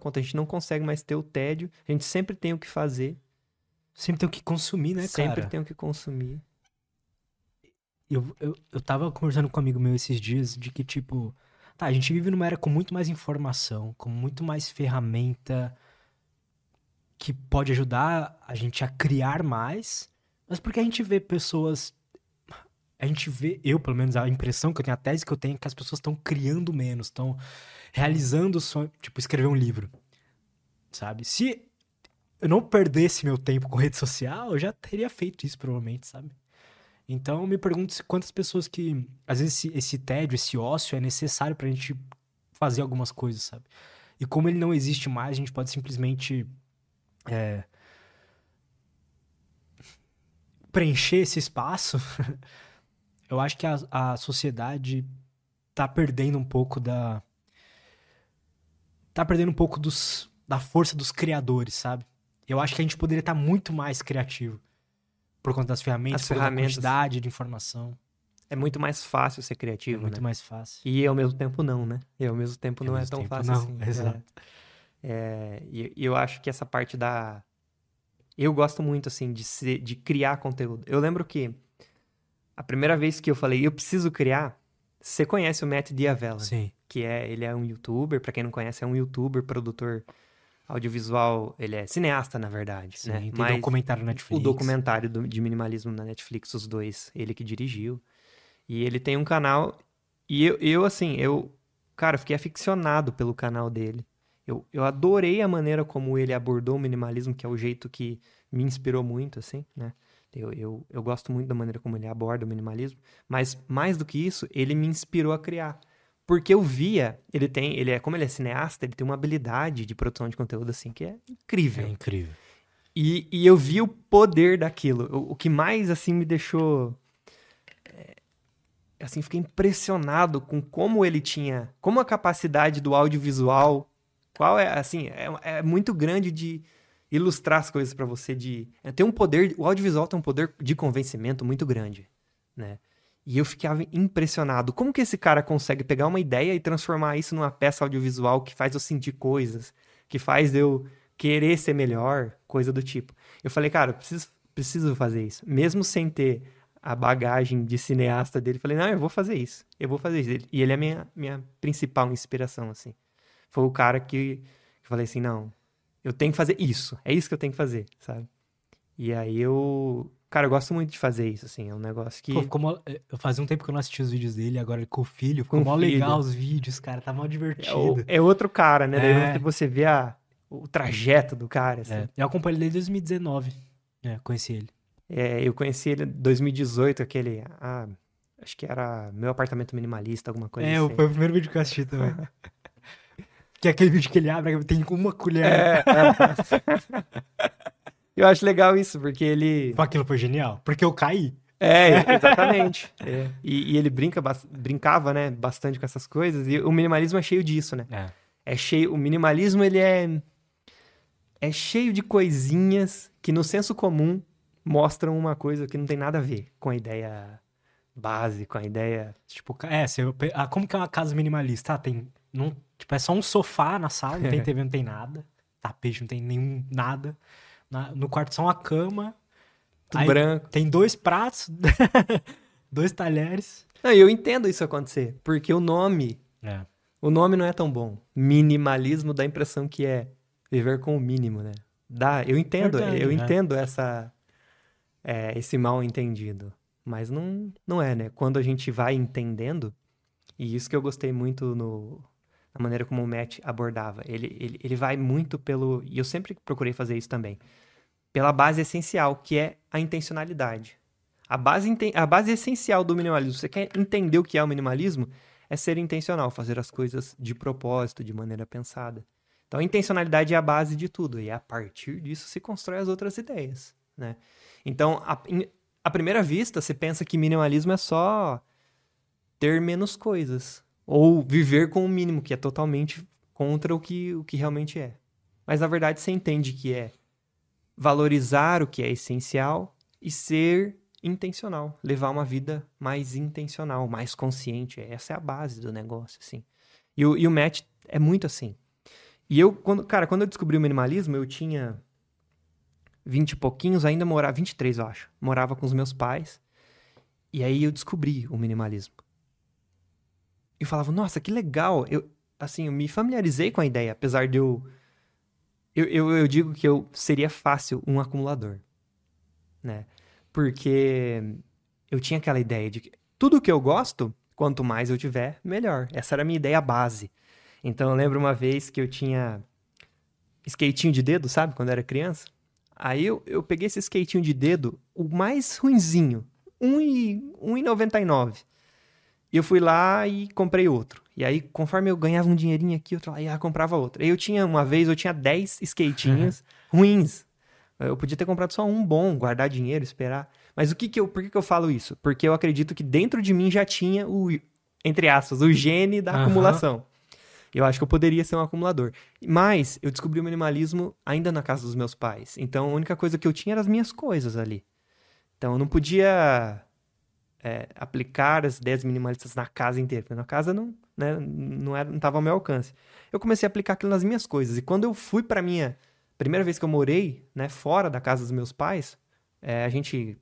conta. A gente não consegue mais ter o tédio, a gente sempre tem o que fazer. Sempre tem o que consumir, né, cara? Sempre tem o que consumir. Eu tava conversando com um amigo meu esses dias de que, tipo... Tá, a gente vive numa era com muito mais informação, com muito mais ferramenta que pode ajudar a gente a criar mais, mas porque a gente vê pessoas... eu pelo menos, a impressão que eu tenho, a tese que eu tenho é que as pessoas estão criando menos, estão realizando sonhos, tipo, escrever um livro, sabe? Se eu não perdesse meu tempo com rede social, eu já teria feito isso, provavelmente, sabe? Então, eu me pergunto se quantas pessoas que... Às vezes, esse tédio, esse ócio é necessário pra gente fazer algumas coisas, sabe? E como ele não existe mais, a gente pode simplesmente preencher esse espaço. Eu acho que a sociedade tá perdendo um pouco da força dos criadores, sabe? Eu acho que a gente poderia estar muito mais criativo. Por conta das ferramentas, pela quantidade de informação. É muito mais fácil ser criativo, né? É muito mais fácil. E ao mesmo tempo não, né? E ao mesmo tempo não é tão fácil assim. Exato. E eu acho que essa parte da... Eu gosto muito, assim, de criar conteúdo. Eu lembro que a primeira vez que eu falei, eu preciso criar, você conhece o Matt D'Avella. Sim. Ele é um youtuber, pra quem não conhece, é um youtuber, produtor... audiovisual, ele é cineasta, na verdade. Sim, né? Mas tem documentário na Netflix. O documentário de minimalismo na Netflix, os dois, ele que dirigiu. E ele tem um canal, e eu assim, cara, fiquei aficionado pelo canal dele. Eu adorei a maneira como ele abordou o minimalismo, que é o jeito que me inspirou muito, assim, né? Eu gosto muito da maneira como ele aborda o minimalismo, mas mais do que isso, ele me inspirou a criar. Porque eu via, como ele é cineasta, ele tem uma habilidade de produção de conteúdo, assim, que é incrível. É incrível. E eu vi o poder daquilo. O que mais, assim, me deixou... assim, fiquei impressionado com como ele tinha... Como a capacidade do audiovisual... Qual é, assim, é muito grande de ilustrar as coisas pra você, o audiovisual tem um poder de convencimento muito grande, né? E eu ficava impressionado. Como que esse cara consegue pegar uma ideia e transformar isso numa peça audiovisual que faz eu sentir coisas, que faz eu querer ser melhor, coisa do tipo. Eu falei, cara, eu preciso fazer isso. Mesmo sem ter a bagagem de cineasta dele, eu falei, não, eu vou fazer isso. E ele é a minha principal inspiração, assim. Foi o cara que eu falei assim, não, eu tenho que fazer isso. É isso que eu tenho que fazer, sabe? E aí eu... Cara, eu gosto muito de fazer isso, assim. É um negócio que... Pô, fazia um tempo que eu não assistia os vídeos dele, agora com o filho. Ficou mó legal os vídeos, cara. Tá mó divertido. É outro cara, né? É. Daí você vê o trajeto do cara, assim. É. Eu acompanhei ele desde 2019. É, conheci ele. É, eu conheci ele em 2018, aquele... Ah, acho que era Meu Apartamento Minimalista, alguma coisa assim. É, foi o primeiro vídeo que eu assisti também. Que é aquele vídeo que ele abre, tem uma colher. Eu acho legal isso, porque ele... Aquilo foi genial, porque eu caí. É, exatamente. É. E ele brincava, né, bastante com essas coisas, e o minimalismo é cheio disso, né? É cheio... O minimalismo, ele é cheio de coisinhas que, no senso comum, mostram uma coisa que não tem nada a ver com a ideia base, com a ideia... Tipo, como que é uma casa minimalista? Ah, tem... Não... Tipo, é só um sofá na sala, não tem TV, não tem nada. Tapete, não tem nenhum, nada. No quarto só uma cama. Tudo branco. Tem 2 pratos, 2 talheres. Não, eu entendo isso acontecer, porque o nome... É. O nome não é tão bom. Minimalismo dá a impressão que é viver com o mínimo, né? Eu entendo, entendo esse mal entendido. Mas não é, né? Quando a gente vai entendendo, e isso que eu gostei muito a maneira como o Matt abordava. Ele vai muito pelo... E eu sempre procurei fazer isso também. Pela base essencial, que é a intencionalidade. A base essencial do minimalismo. Você quer entender o que é o minimalismo? É ser intencional. Fazer as coisas de propósito, de maneira pensada. Então, a intencionalidade é a base de tudo. E a partir disso se constrói as outras ideias, né? Então, à primeira vista, você pensa que minimalismo é só ter menos coisas. Ou viver com o mínimo, que é totalmente contra o que realmente é. Mas, na verdade, você entende que é valorizar o que é essencial e ser intencional. Levar uma vida mais intencional, mais consciente. Essa é a base do negócio, assim. E o Matt é muito assim. E eu, quando eu descobri o minimalismo, eu tinha 20 e pouquinhos, ainda morava... 23, eu acho. Morava com os meus pais. E aí eu descobri o minimalismo. Eu falava, nossa, que legal. Eu me familiarizei com a ideia, apesar de eu digo que eu seria fácil um acumulador, né? Porque eu tinha aquela ideia de que tudo que eu gosto, quanto mais eu tiver, melhor. Essa era a minha ideia base. Então, eu lembro uma vez que eu tinha skatinho de dedo, sabe? Quando eu era criança. Aí, eu peguei esse skatinho de dedo, o mais ruinzinho, R$1,99. E eu fui lá e comprei outro. E aí, conforme eu ganhava um dinheirinho aqui, outro lá, e eu comprava outro. Aí uma vez eu tinha 10 skatinhos ruins. Eu podia ter comprado só um bom, guardar dinheiro, esperar. Mas por que que eu falo isso? Porque eu acredito que dentro de mim já tinha o, entre aspas, o gene da acumulação. Eu acho que eu poderia ser um acumulador. Mas eu descobri o minimalismo ainda na casa dos meus pais. Então, a única coisa que eu tinha eram as minhas coisas ali. Então, eu não podia... aplicar as ideias minimalistas na casa inteira, porque na casa não estava ao meu alcance. Eu comecei a aplicar aquilo nas minhas coisas, e quando eu fui para minha primeira vez que eu morei, né, fora da casa dos meus pais, a gente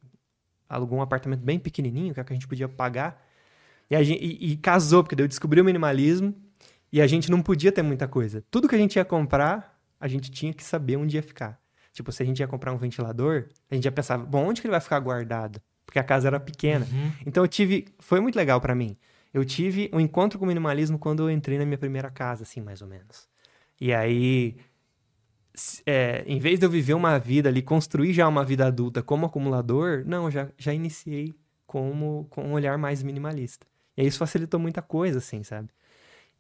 alugou um apartamento bem pequenininho, que a gente podia pagar, e casou, porque daí eu descobri o minimalismo, e a gente não podia ter muita coisa. Tudo que a gente ia comprar, a gente tinha que saber onde ia ficar. Tipo, se a gente ia comprar um ventilador, a gente ia pensar, bom, onde que ele vai ficar guardado? Porque a casa era pequena. Então foi muito legal pra mim. Eu tive um encontro com o minimalismo quando eu entrei na minha primeira casa, assim, mais ou menos. E aí, em vez de eu viver uma vida ali, construir já uma vida adulta como acumulador, não, já iniciei com um olhar mais minimalista. E aí isso facilitou muita coisa, assim, sabe?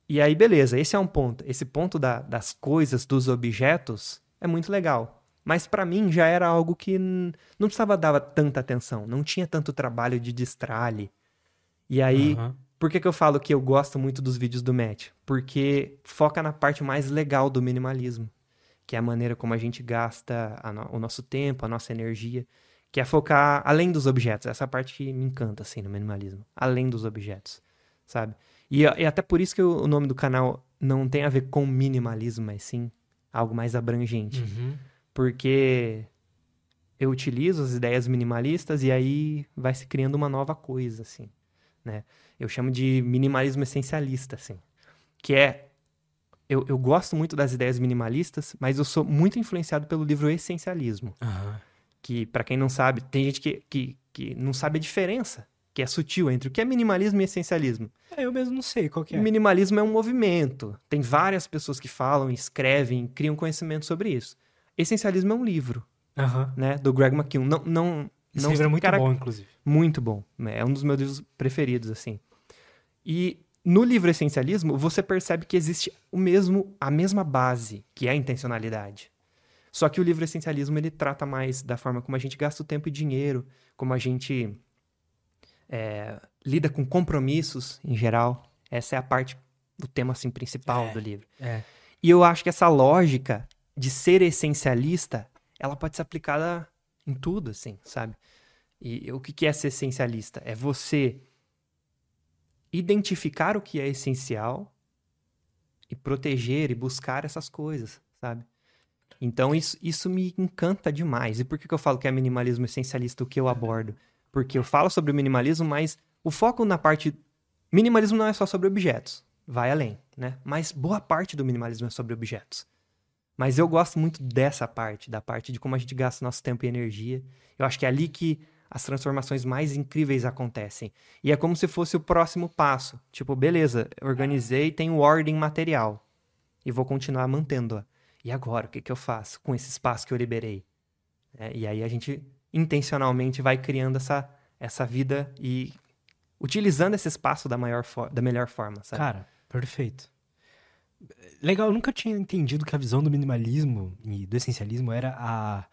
E aí, beleza, esse é um ponto. Esse ponto das coisas, dos objetos, é muito legal. Mas pra mim já era algo que não precisava dar tanta atenção. Não tinha tanto trabalho de destralhe. E aí, por que eu falo que eu gosto muito dos vídeos do Matt? Porque foca na parte mais legal do minimalismo. Que é a maneira como a gente gasta o nosso tempo, a nossa energia. Que é focar além dos objetos. Essa parte que me encanta, assim, no minimalismo. Além dos objetos, sabe? E até por isso que o nome do canal não tem a ver com minimalismo, mas sim algo mais abrangente. Porque eu utilizo as ideias minimalistas e aí vai se criando uma nova coisa, assim, né? Eu chamo de minimalismo essencialista, assim. Que é... Eu gosto muito das ideias minimalistas, mas eu sou muito influenciado pelo livro Essencialismo. Que, pra quem não sabe, tem gente que não sabe a diferença, que é sutil, entre o que é minimalismo e essencialismo. Eu mesmo não sei qual que é. Minimalismo é um movimento. Tem várias pessoas que falam, escrevem, criam conhecimento sobre isso. Essencialismo é um livro, né? Do Greg McKeown. Esse livro é muito bom, inclusive. Muito bom. É um dos meus livros preferidos, assim. E no livro Essencialismo, você percebe que existe a mesma base, que é a intencionalidade. Só que o livro Essencialismo, ele trata mais da forma como a gente gasta o tempo e dinheiro, como a gente... lida com compromissos em geral. Essa é a parte do tema assim, principal do livro. E eu acho que essa lógica de ser essencialista, ela pode ser aplicada em tudo, assim, sabe? E o que é ser essencialista? É você identificar o que é essencial e proteger e buscar essas coisas, sabe? Então isso me encanta demais. E por que eu falo que é minimalismo essencialista o que eu abordo? Porque eu falo sobre o minimalismo, mas o foco na parte... Minimalismo não é só sobre objetos, vai além, né? Mas boa parte do minimalismo é sobre objetos. Mas eu gosto muito dessa parte, da parte de como a gente gasta nosso tempo e energia. Eu acho que é ali que as transformações mais incríveis acontecem. E é como se fosse o próximo passo. Tipo, beleza, organizei, tenho ordem material. E vou continuar mantendo-a. E agora, o que eu faço com esse espaço que eu liberei? E aí a gente... intencionalmente vai criando essa vida e utilizando esse espaço da melhor forma, sabe? Cara, perfeito. Legal, eu nunca tinha entendido que a visão do minimalismo e do essencialismo era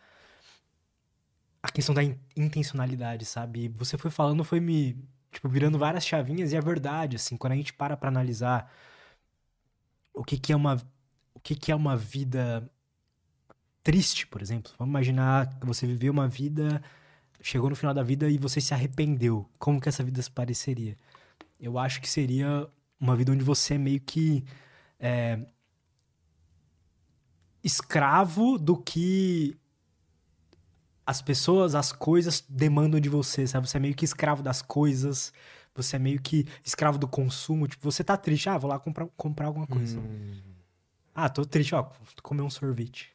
a questão da intencionalidade, sabe? E você foi falando, foi me virando várias chavinhas, e é verdade, assim, quando a gente para pra analisar o que é uma vida... triste, por exemplo. Vamos imaginar que você viveu uma vida, chegou no final da vida e você se arrependeu. Como que essa vida se pareceria? Eu acho que seria uma vida onde você é meio que escravo do que as pessoas, as coisas demandam de você, sabe? Você é meio que escravo das coisas, você é meio que escravo do consumo. Tipo, você tá triste, vou lá comprar alguma coisa. Tô triste, vou comer um sorvete.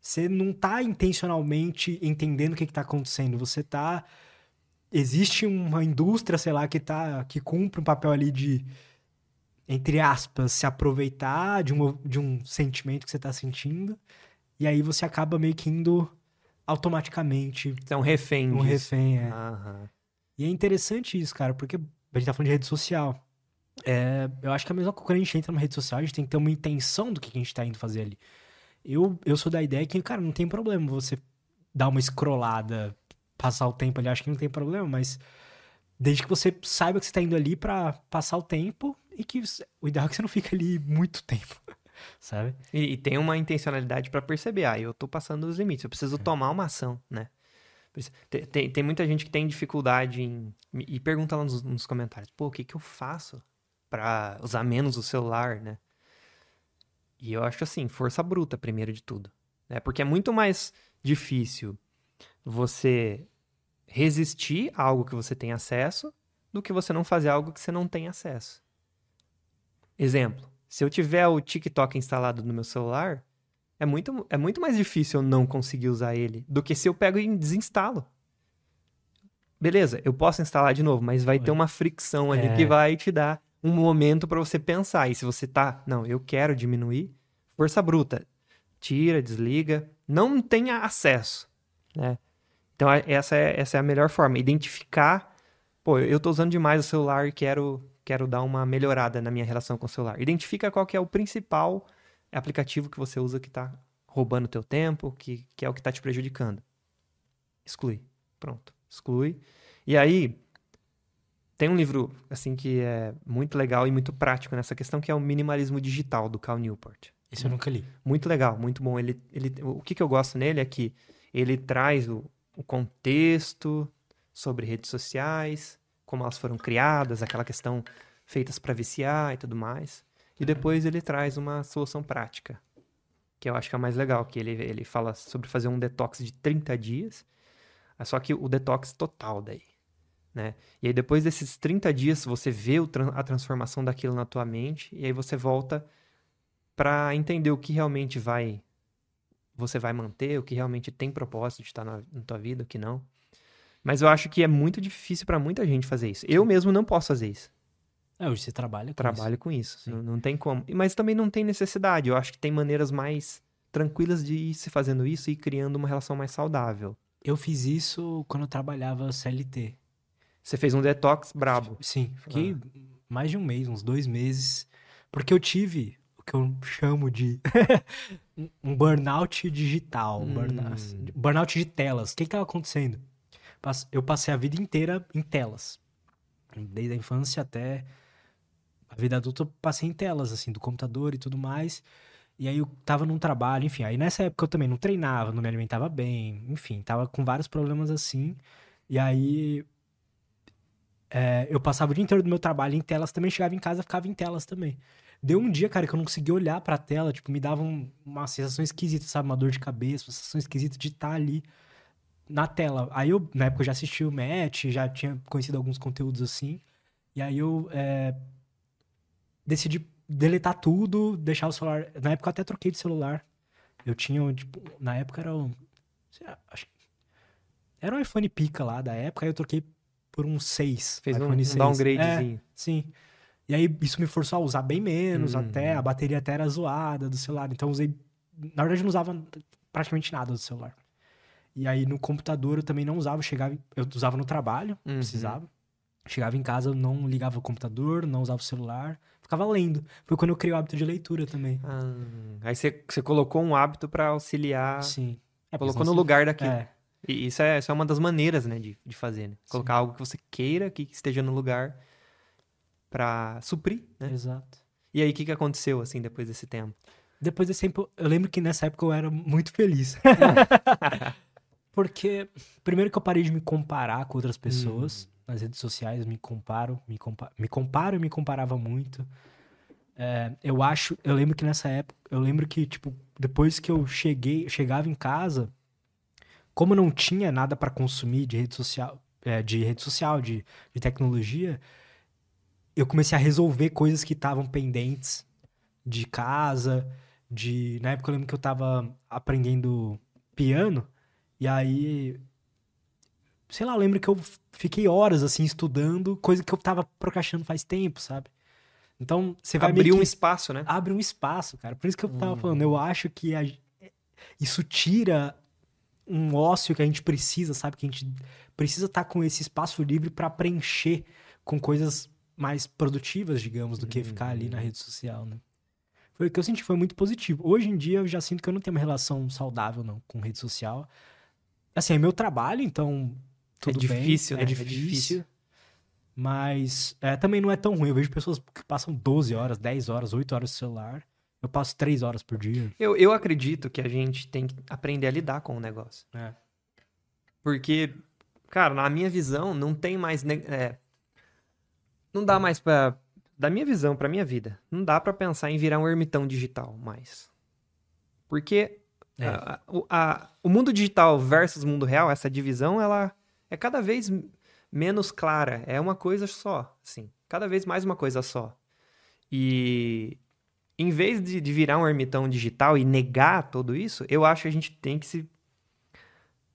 Você não tá intencionalmente entendendo o que tá acontecendo. Você tá... Existe uma indústria, sei lá, que cumpre um papel ali de, entre aspas, se aproveitar de um sentimento que você tá sentindo. E aí você acaba meio que indo automaticamente. Você é um refém. Um refém, E é interessante isso, cara, porque a gente tá falando de rede social. Eu acho que é a mesma coisa, quando a gente entra numa rede social, a gente tem que ter uma intenção do que a gente tá indo fazer ali. Eu sou da ideia que, cara, não tem problema você dar uma escrolada, passar o tempo ali, acho que não tem problema, mas desde que você saiba que você tá indo ali pra passar o tempo e que o ideal é que você não fique ali muito tempo, sabe? E tem uma intencionalidade pra perceber, eu tô passando os limites, eu preciso tomar uma ação, né? Tem muita gente que tem dificuldade e pergunta lá nos comentários, o que eu faço pra usar menos o celular, né? E eu acho assim, força bruta, primeiro de tudo. Né? Porque é muito mais difícil você resistir a algo que você tem acesso do que você não fazer algo que você não tem acesso. Exemplo, se eu tiver o TikTok instalado no meu celular, é muito mais difícil eu não conseguir usar ele do que se eu pego e desinstalo. Beleza, eu posso instalar de novo, mas vai ter uma fricção ali que vai te dar... um momento pra você pensar. E se você tá... Não, eu quero diminuir. força bruta. Tira, desliga, não tenha acesso, né? Então essa é a melhor forma, identificar, pô, eu tô usando demais o celular e quero dar uma melhorada na minha relação com o celular. Identifica qual que é o principal aplicativo que você usa que tá roubando o teu tempo, que é o que tá te prejudicando. Exclui, pronto, exclui. E aí, tem um livro, assim, que é muito legal e muito prático nessa questão, que é o Minimalismo Digital, do Cal Newport. Esse eu nunca li. Muito legal, muito bom. O que eu gosto nele é que ele traz o contexto sobre redes sociais, como elas foram criadas, aquela questão feitas para viciar e tudo mais. E depois ele traz uma solução prática, que eu acho que é a mais legal, que ele fala sobre fazer um detox de 30 dias, só que o detox total daí, né? E aí depois desses 30 dias você vê a transformação daquilo na tua mente e aí você volta para entender o que realmente você vai manter, o que realmente tem propósito de estar na tua vida, o que não. Mas eu acho que é muito difícil para muita gente fazer isso. Eu mesmo não posso fazer isso. É, hoje você trabalha com isso. Não tem como. Mas também não tem necessidade. Eu acho que tem maneiras mais tranquilas de ir se fazendo isso e criando uma relação mais saudável. Eu fiz isso quando eu trabalhava CLT. Você fez um detox brabo. Sim, fiquei mais de um mês, uns 2 meses. Porque eu tive o que eu chamo de um burnout digital. Burnout de telas. O que estava acontecendo? Eu passei a vida inteira em telas. Desde a infância até a vida adulta, eu passei em telas, assim, do computador e tudo mais. E aí eu tava num trabalho, enfim. Aí nessa época eu também não treinava, não me alimentava bem, enfim. Tava com vários problemas assim. E aí eu passava o dia inteiro do meu trabalho em telas também. Chegava em casa, ficava em telas também. Deu um dia, cara, que eu não conseguia olhar pra tela. Tipo, me dava uma sensação esquisita, sabe? Uma dor de cabeça, uma sensação esquisita de estar ali na tela. Aí eu, na época, eu já assisti o Matt, já tinha conhecido alguns conteúdos assim. E aí eu decidi deletar tudo, deixar o celular. Na época eu até troquei de celular. Eu tinha, tipo, na época era o... Era um iPhone pica lá da época, aí eu troquei por um 6. Fez iPhone 6. Downgradezinho. Sim. E aí isso me forçou a usar bem menos, até a bateria até era zoada do celular. Então eu usei... Na verdade eu não usava praticamente nada do celular. E aí no computador eu também não usava, eu usava no trabalho, precisava. Chegava em casa, eu não ligava o computador, não usava o celular, ficava lendo. Foi quando eu criei o hábito de leitura também. Aí você colocou um hábito pra auxiliar. Sim. Colocou no lugar daquilo. E isso é uma das maneiras, né, de fazer, né? Colocar algo que você queira, que esteja no lugar pra suprir, né? Exato. E aí o que aconteceu, assim, depois desse tempo? Depois desse tempo, eu lembro que nessa época eu era muito feliz. Porque, primeiro que eu parei de me comparar com outras pessoas. Nas redes sociais, me comparo e me comparava muito. Eu lembro que nessa época, tipo, depois que eu chegava em casa, como eu não tinha nada para consumir de rede social, de tecnologia, eu comecei a resolver coisas que estavam pendentes de casa, Na época eu lembro que eu tava aprendendo piano. E aí, sei lá, eu lembro que eu fiquei horas, assim, estudando, coisa que eu tava procrastinando faz tempo, sabe? Então, você vai abrir um espaço, né? Abre um espaço, cara. Por isso que eu tava falando, eu acho que isso tira um ócio que a gente precisa, sabe? Que a gente precisa estar com esse espaço livre pra preencher com coisas mais produtivas, digamos, do que ficar ali na rede social, né? Foi o que eu senti, foi muito positivo. Hoje em dia, eu já sinto que eu não tenho uma relação saudável, não, com rede social. Assim, é meu trabalho, então tudo bem. É difícil. Mas também não é tão ruim. Eu vejo pessoas que passam 12 horas, 10 horas, 8 horas no celular. Eu passo 3 horas por dia. Eu acredito que a gente tem que aprender a lidar com o negócio. Porque, cara, na minha visão, não tem mais... não dá mais pra... Da minha visão pra minha vida, não dá pra pensar em virar um ermitão digital mais. Porque... O mundo digital versus mundo real, essa divisão, ela é cada vez menos clara. É uma coisa só, assim. Cada vez mais uma coisa só. E em vez de virar um ermitão digital e negar tudo isso, eu acho que a gente tem que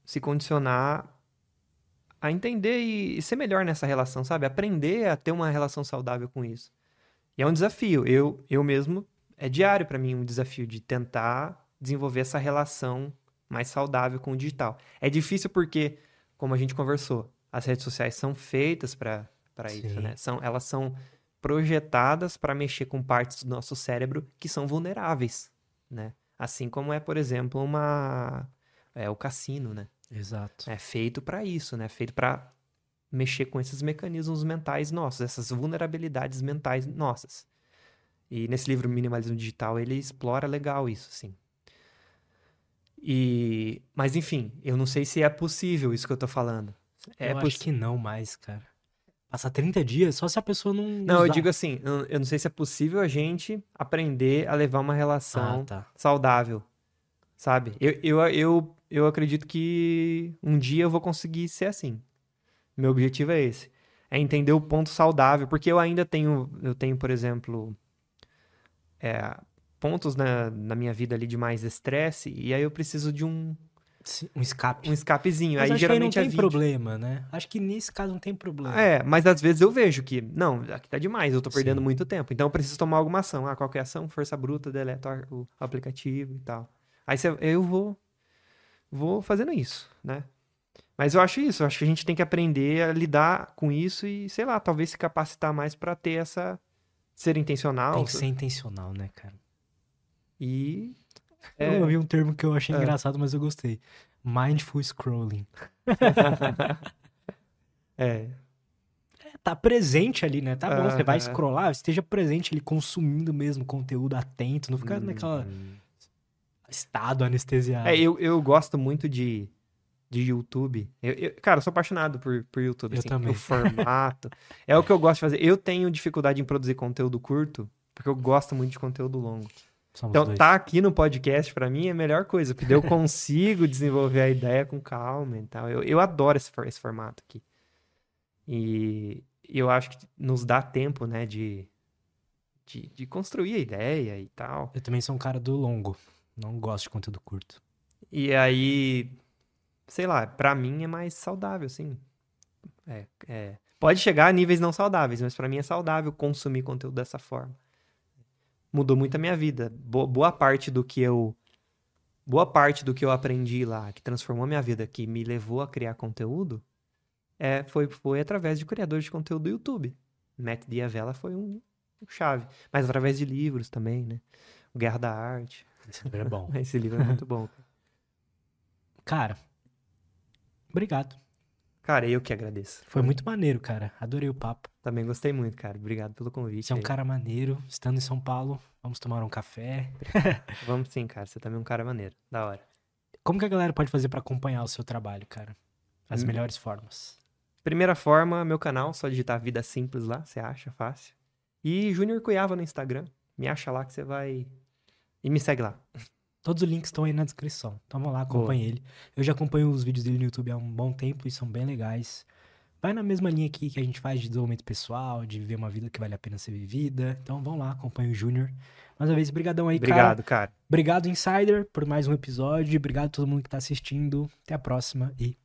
se condicionar a entender e ser melhor nessa relação, sabe? Aprender a ter uma relação saudável com isso. E é um desafio. Eu mesmo é diário para mim um desafio de tentar desenvolver essa relação mais saudável com o digital. É difícil porque, como a gente conversou, as redes sociais são feitas para isso, né? Elas são projetadas para mexer com partes do nosso cérebro que são vulneráveis, né? Assim como é, por exemplo, o cassino, né? Exato. É feito para isso, né? É feito para mexer com esses mecanismos mentais nossos, essas vulnerabilidades mentais nossas. E nesse livro Minimalismo Digital, ele explora legal isso, sim. Mas, enfim, eu não sei se é possível isso que eu tô falando. Acho que não mais, cara. Passar 30 dias só se a pessoa não... Não, usar. Eu digo assim, eu não sei se é possível a gente aprender a levar uma relação saudável, sabe? Eu acredito que um dia eu vou conseguir ser assim. Meu objetivo é esse. É entender o ponto saudável, porque eu ainda tenho... Eu tenho, por exemplo... pontos na minha vida ali de mais estresse, e aí eu preciso de um escape. Um escapezinho. Mas aí geralmente não tem problema, né? Acho que nesse caso não tem problema. Mas às vezes eu vejo que, não, aqui tá demais, eu tô perdendo muito tempo, então eu preciso tomar alguma ação. Ah, qual que é a ação? Força bruta, deleto o aplicativo e tal. Aí eu vou fazendo isso, né? Mas eu acho isso, eu acho que a gente tem que aprender a lidar com isso e, sei lá, talvez se capacitar mais pra ter essa... Ser intencional. Tem que ser intencional, né, cara? Eu vi um termo que eu achei engraçado, mas eu gostei. Mindful scrolling. Tá presente ali, né? Tá bom, você vai scrollar, esteja presente ali, consumindo mesmo conteúdo, atento. Não fica naquela... Estado anestesiado. Eu gosto muito de YouTube. Cara, eu sou apaixonado por YouTube. Eu assim, também. O formato. É o que eu gosto de fazer. Eu tenho dificuldade em produzir conteúdo curto, porque eu gosto muito de conteúdo longo. Somos dois. Tá aqui no podcast, pra mim, é a melhor coisa, porque eu consigo desenvolver a ideia com calma e tal. Eu adoro esse formato aqui. E eu acho que nos dá tempo, né, de construir a ideia e tal. Eu também sou um cara do longo. Não gosto de conteúdo curto. E aí... Sei lá, pra mim é mais saudável, assim. Pode chegar a níveis não saudáveis, mas pra mim é saudável consumir conteúdo dessa forma. Mudou muito a minha vida. Boa parte do que eu aprendi lá, que transformou a minha vida, que me levou a criar conteúdo, foi através de criadores de conteúdo do YouTube. Matt D'Avella foi um chave. Mas através de livros também, né? A Guerra da Arte. Esse livro é bom. Esse livro é muito bom. Cara... Obrigado. Cara, eu que agradeço. Foi muito maneiro, cara. Adorei o papo. Também gostei muito, cara. Obrigado pelo convite. Você é um cara maneiro. Estando em São Paulo, vamos tomar um café. Vamos sim, cara. Você também é um cara maneiro. Da hora. Como que a galera pode fazer pra acompanhar o seu trabalho, cara? As melhores formas. Primeira forma, meu canal. Só digitar Vida Simples lá. Você acha fácil. E Junior Kuyava no Instagram. Me acha lá que você vai... E me segue lá. Todos os links estão aí na descrição. Então, vamos lá, acompanhe ele. Eu já acompanho os vídeos dele no YouTube há um bom tempo e são bem legais. Vai na mesma linha aqui que a gente faz de desenvolvimento pessoal, de viver uma vida que vale a pena ser vivida. Então, vamos lá, acompanhe o Júnior. Mais uma vez, brigadão aí, cara. Obrigado, cara. Obrigado, Insider, por mais um episódio. Obrigado a todo mundo que tá assistindo. Até a próxima e...